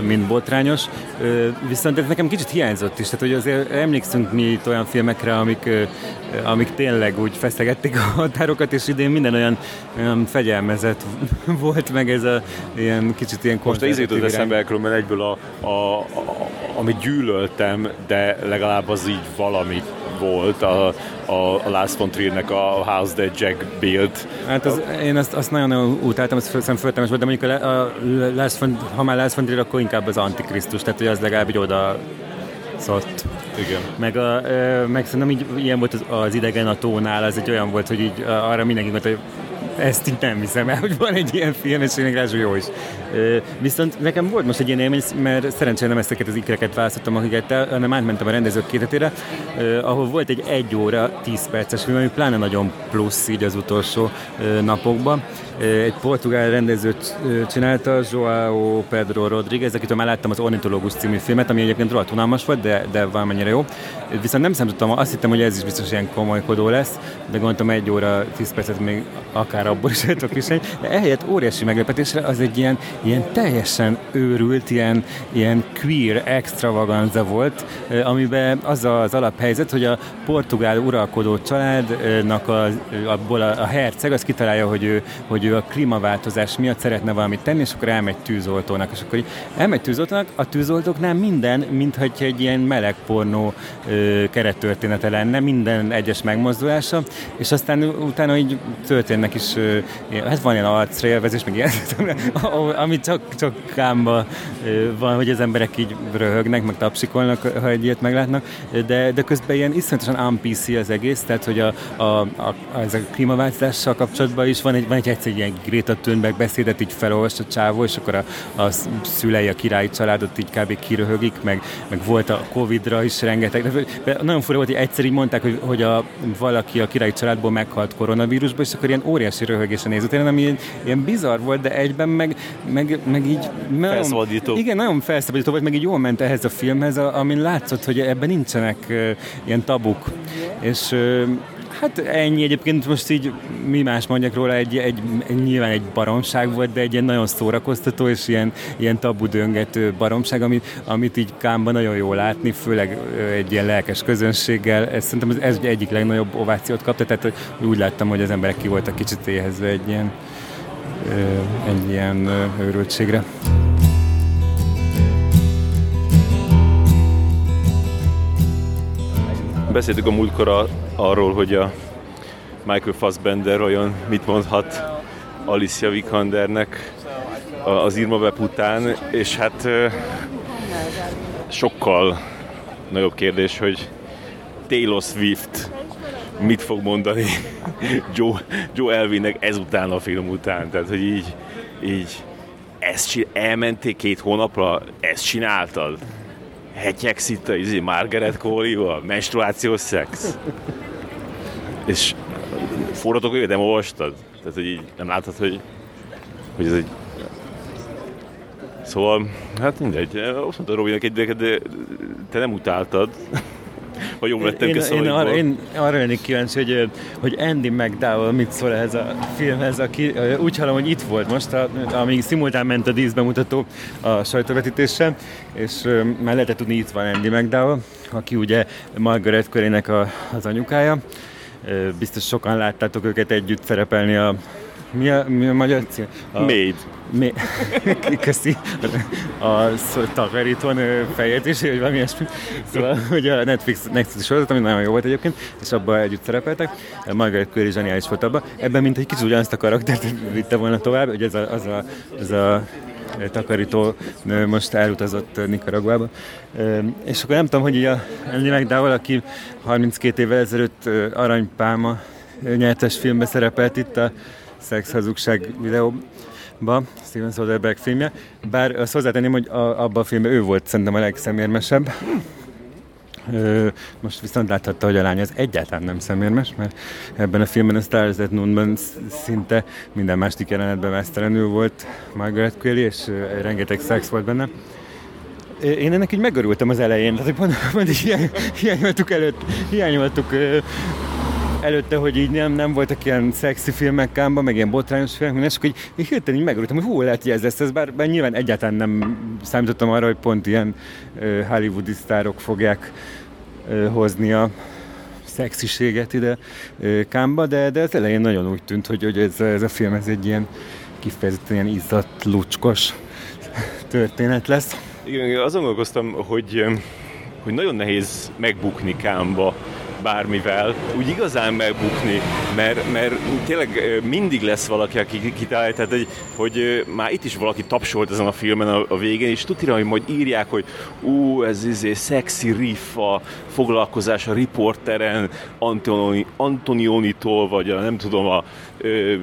mint botrányos. Ö, viszont ez nekem kicsit hiányzott is, tehát hogy azért emlékszünk mi itt olyan filmekre, amik, ö, amik tényleg úgy feszegették a határokat, és idén minden olyan Olyan, olyan fegyelmezett volt, meg ez a ilyen kicsit ilyen konzervatív irány. Most az eszembe elkülönben egyből, a, a, a, a, amit gyűlöltem, de legalább az így valami volt, a, a, a Lars von Triernek a House That Jack Built. Hát az, én azt, azt nagyon utáltam, azt hiszem föltemes volt, de mondjuk a, a, a, ha már Lars von Trier, akkor inkább az Antikrisztus, tehát hogy az legalább így oda szólt. Igen. Meg, a, meg szerintem így, ilyen volt az, az idegen a tónál, az egy olyan volt, hogy így arra mindenki volt, hogy ezt így nem hiszem el, hogy van egy ilyen film, és én ráadásul jó is. Viszont nekem volt most egy ilyen élmény, mert szerencsére nem ezeket az ikreket választottam, akiket, hanem átmentem a rendezők kétetére, ahol volt egy egy óra, tíz perces film, ami pláne nagyon plusz így az utolsó napokban. Egy portugál rendezőt csinálta, João Pedro Rodriguez, akitől már láttam az Ornitológus című filmet, ami egyébként rohadt unalmas volt, de, de valamennyire jó. Viszont nem számítottam, azt hittem, hogy ez is biztos ilyen komolykodó lesz, de gondoltam egy óra, tíz percet még akár abból is lehetok is, de ehelyett óriási meglepetésre az egy ilyen, ilyen teljesen őrült, ilyen, ilyen queer extravaganza volt, amiben az az alaphelyzet, hogy a portugál uralkodó családnak a, abból a, a herceg az kitalálja, hogy ő, hogy ő a klímaváltozás miatt szeretne valamit tenni, és akkor elmegy tűzoltónak, és akkor elmegy tűzoltónak, a tűzoltóknál minden, mintha egy ilyen meleg pornó ö, kerettörténete lenne, minden egyes megmozdulása, és aztán utána így történnek is, ö, hát van ilyen arcraélvezés, meg ilyen, ami csak, csak kámba van, hogy az emberek így röhögnek, meg tapsikolnak, ha egy ilyet meglátnak, de, de közben ilyen iszonyatosan un pé cé az egész, tehát hogy a, a, a, a klímaváltozással kapcsolatban is van egy, van egy egy ilyen Greta Thunberg beszédet így felolvast a csávó, és akkor a, a szülei, a királyi családot így kb. Kiröhögik, meg, meg volt a Covid-ra is rengeteg. De nagyon fura volt, hogy egyszer így mondták, hogy, hogy a, valaki a királyi családból meghalt koronavírusba, és akkor ilyen óriási röhögésen nézett. Én, ami ilyen, ilyen bizarr volt, de egyben meg, meg, meg így... Nagyon, felszabadító. Igen, nagyon felszabadító volt, meg így jól ment ehhez a filmhez, amin látszott, hogy ebben nincsenek uh, ilyen tabuk. És... Uh, Hát ennyi egyébként, most így mi más mondjak róla, egy, egy, nyilván egy baromság volt, de egy ilyen nagyon szórakoztató és ilyen, ilyen tabudöngető baromság, amit, amit így Cannes-ban nagyon jól látni, főleg egy ilyen lelkes közönséggel. Ez, szerintem ez egyik legnagyobb ovációt kapta, tehát úgy láttam, hogy az emberek ki voltak kicsit éhezve egy ilyen, egy ilyen őrültségre. Beszéltük a múltkor arról, hogy a Michael Fassbender olyan mit mondhat Alicia Vikandernek az Irma Webb után, és hát sokkal nagyobb kérdés, hogy Taylor Swift mit fog mondani Joe, Joe Alwynnek ezután a film után, tehát hogy így, így ezt csin- elmentél két hónapra, ezt csináltad? Hetyeksz itt a izé, Margaret Qualley-val, menstruációs szex. És forratok őket, nem olvastad? Tehát, hogy így nem láttad, hogy, hogy ez egy... Szóval, hát mindegy. Azt mondta Robinak egy, de te nem utáltad. Vagy jól vettem ki a szavaikból. Én arra lennék kíváncsi, hogy, hogy Andie MacDowell mit szól ehhez a filmhez, aki úgy hallom, hogy itt volt most, a, amíg szimultán ment a díszbemutató a sajtóvetítéssel, és már lehetett tudni, itt van Andie MacDowell, aki ugye Margaret Qualley-nek a, az anyukája. Biztos sokan láttátok őket együtt szerepelni a... Mi a, mi a magyar cím? A... Maid. Maid. Köszi. A Taveritón feljegyzésé, vagy valami ilyesmi. Szóval, hogy a Netflix Nexus sorozat, ami nagyon jó volt egyébként, és abban együtt szerepeltek. Margaret Qualley zseniális volt abban. Ebben mint egy kicsit ugyanazt a karaktert vitte volna tovább, hogy ez a, az a, az a takarító most elutazott Nikaraguába. És akkor nem tudom, hogy így a Andie MacDowell, aki harminckét évvel ezelőtt Aranypálma nyertes filmbe szerepelt itt a szexhazugság videóba, Steven Soderbergh filmje. Bár azt hozzátenném, hogy a, abban a filmben ő volt szerintem a legszemérmesebb. Ö, most viszont láthatta, hogy a lány az egyáltalán nem szemérmes, mert ebben a filmben, a Stars at Noon-ban szinte minden másik jelenetben mesztelenül volt Margaret Qualley, és ö, rengeteg szex volt benne. Én ennek így megörültem az elején, tehát pont, pont így hiány, hiányoltuk előtt, hiányoltuk ö, előtte, hogy így nem, nem voltak ilyen szexi filmek Kámban, meg ilyen botrányos filmek, és akkor így hirtelen így megörültem, hogy hú, lehet, hogy ez lesz ez, bár, bár nyilván egyáltalán nem számítottam arra, hogy pont ilyen uh, hollywoodi sztárok fogják uh, hozni a szexiséget ide uh, Kámba, de, de az elején nagyon úgy tűnt, hogy, hogy ez, ez a film ez egy ilyen kifejezetten ilyen izzadt, lucskos történet lesz. Igen, azon gondolkoztam, hogy, hogy nagyon nehéz megbukni Kámba bármivel, úgy igazán megbukni, mert, mert tényleg mindig lesz valaki, aki kitalálja, tehát hogy, hogy már itt is valaki tapsolt ezen a filmen a, a végén, és tutira, hogy majd írják, hogy ú, ez izé szexi riff a foglalkozás a riporteren, Antonioni, Antonionitól, vagy a, nem tudom, a ö,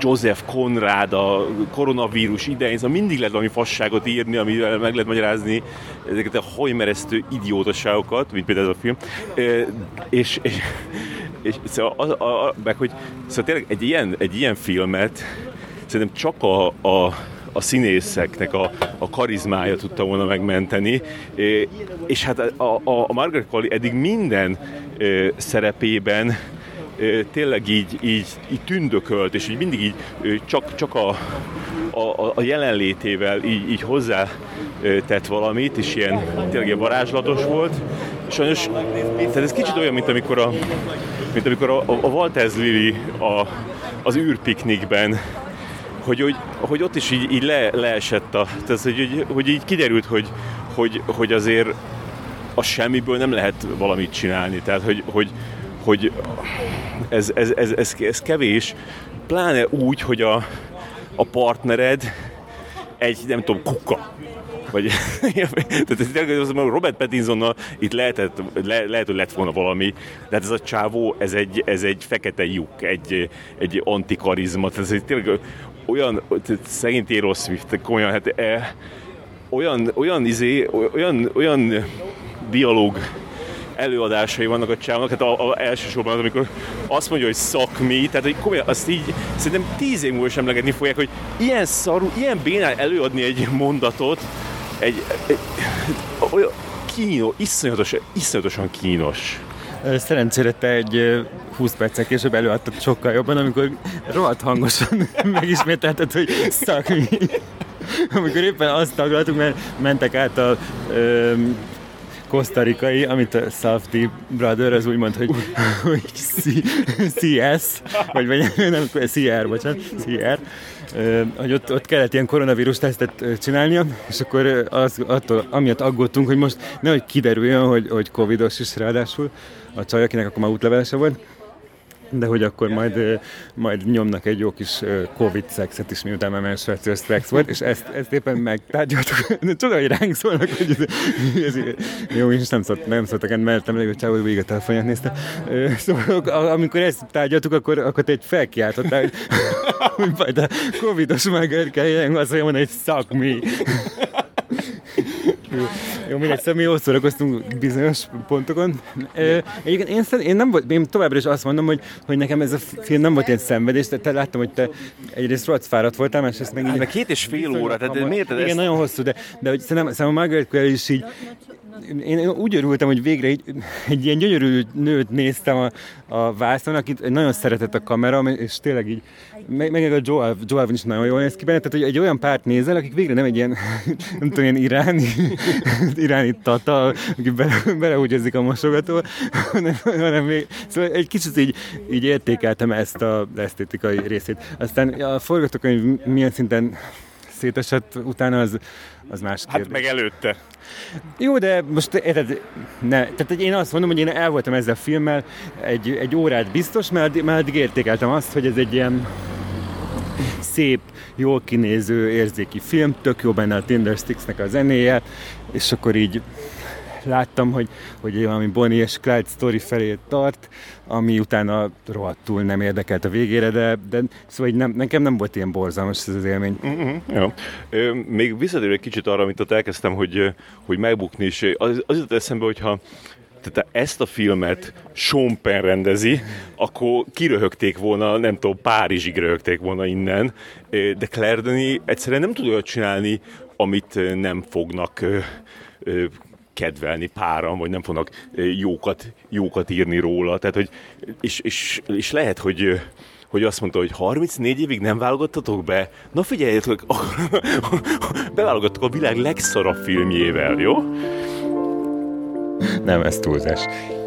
Joseph Conrad a koronavírus idején, szóval mindig lehet valami fasságot írni, amivel meg lehet magyarázni ezeket a hajmeresztő idiótaságokat, mint például ez a film. Ö, És, és, és szóval, az, a, a, meg, hogy, szóval tényleg egy ilyen, egy ilyen filmet szerintem csak a, a, a színészeknek a, a karizmája tudta volna megmenteni, é, és hát a, a, a Margaret Qualley eddig minden é, szerepében é, tényleg így, így, így tündökölt, és így mindig így csak, csak a, a, a jelenlétével így, így hozzá tett valamit, és ilyen tényleg ilyen varázslatos volt. Sajnos, tehát ez kicsit olyan, mint amikor a, mint amikor a, a Walters Lily a, az űrpiknikben, hogy, hogy, hogy ott is így, így le, leesett a, tehát, hogy, hogy, hogy így kiderült, hogy, hogy, hogy azért a semmiből nem lehet valamit csinálni, tehát hogy, hogy, hogy ez, ez, ez, ez, ez kevés, pláne úgy, hogy a, a partnered egy, nem tudom, kuka. Vagy, tehát Robert Pattinsonnal itt lehetett, le, lehet, hogy lett volna valami, de hát ez a csávó, ez egy, ez egy fekete lyuk, egy, egy antikarizma, tehát ez tényleg olyan, szegény Taylor Swift, komolyan, hát e, olyan, olyan, izé, olyan, olyan dialóg előadásai vannak a csávónak, hát a, a elsősorban az, amikor azt mondja, hogy suck me, tehát hogy komolyan, azt így szerintem tíz év múlva sem emlegetni fogják, hogy ilyen szarú, ilyen bénán előadni egy mondatot, egy, egy olyan kínos, iszonyatosan, iszonyatosan kínos. Szerencsére te egy húsz perccel később előadtad sokkal jobban, amikor rohadt hangosan megismételted, hogy suck me. Amikor éppen azt taglaltuk, mert mentek át a öm, kosztarikai, amit a Safdie Brother, az úgy mond, hogy, hogy C S, vagy nem, C R, bocsánat, C R, hogy ott, ott kellett ilyen koronavírus tesztet csinálnia, és akkor az, attól, amiatt aggódtunk, hogy most nehogy kiderüljön, hogy, hogy covidos is ráadásul a csaj, akinek akkor már útlevelese volt, de hogy akkor majd, majd nyomnak egy jó kis Covid szexet is, miután már menstruációs szex volt, és ezt, ezt éppen megtárgyaltuk. Csoda, hogy ránk szólnak, hogy ez, ez jó, és nem szóltak, nem szóltak, mert mertem legjobb csávó, hogy végig a telefonját nézte. Szóval amikor ezt tárgyaltuk, akkor, akkor te egy felkiáltottál, hogy majd a covidos Margaret Qualley azt mondja, hogy suck me. Jó, mindegy, szóval mi jól szórakoztunk bizonyos pontokon. Ö, egyébként én, szem, én, nem volt, én továbbra is azt mondom, hogy, hogy nekem ez a film nem volt ilyen szenvedés, de te láttam, hogy te egyrészt rohadt fáradt voltál, másrészt meg így... Két és fél óra, tehát miért ez? Igen, nagyon hosszú, de, de hogy szerintem a Margaret Qualley is így... Én úgy örültem, hogy végre egy, egy ilyen gyönyörű nőt néztem a, a vászon, akit nagyon szeretett a kamera, és tényleg így, meg, meg a Joe Alwyn is nagyon jól néz ki benne, tehát hogy egy olyan párt nézel, akik végre nem egy ilyen, nem tudom, ilyen iráni, iráni tata, aki belehúgyozik bele a mosogató, hanem, hanem még, szóval egy kicsit így, így értékeltem ezt az esztétikai részét. Aztán a forgatókönyv milyen szinten szétesett utána, az, az más kérdés. Hát meg előtte. Jó, de most érted, ne, tehát én azt mondom, hogy én el voltam ezzel a filmmel egy, egy órát biztos, mert már addig értékeltem azt, hogy ez egy ilyen szép, jól kinéző, érzéki film, tök jó benne a Tindersticksnek a zenéje, és akkor így láttam, hogy, hogy valami Bonnie és Clyde sztori felé tart, ami utána rohadtul nem érdekelt a végére, de, de szóval nem, nekem nem volt ilyen borzalmas ez az élmény. Mm-hmm. Ja. Ö, még visszatérve egy kicsit arra, amit ott elkezdtem, hogy, hogy megbukni, és az, az jutott eszembe, hogyha tehát ezt a filmet Sean Penn rendezi, akkor kiröhögték volna, nem tudom, Párizsig röhögték volna innen, de Claire Denis egyszerűen nem tud olyat csinálni, amit nem fognak kedvelni páran, vagy nem fognak jókat, jókat írni róla. Tehát, hogy, és, és, és lehet, hogy, hogy azt mondta, hogy harmincnégy évig nem válogattatok be? Na figyeljetek, beválogattok a világ legszarabb filmjével, jó? Nem, ez túlzás.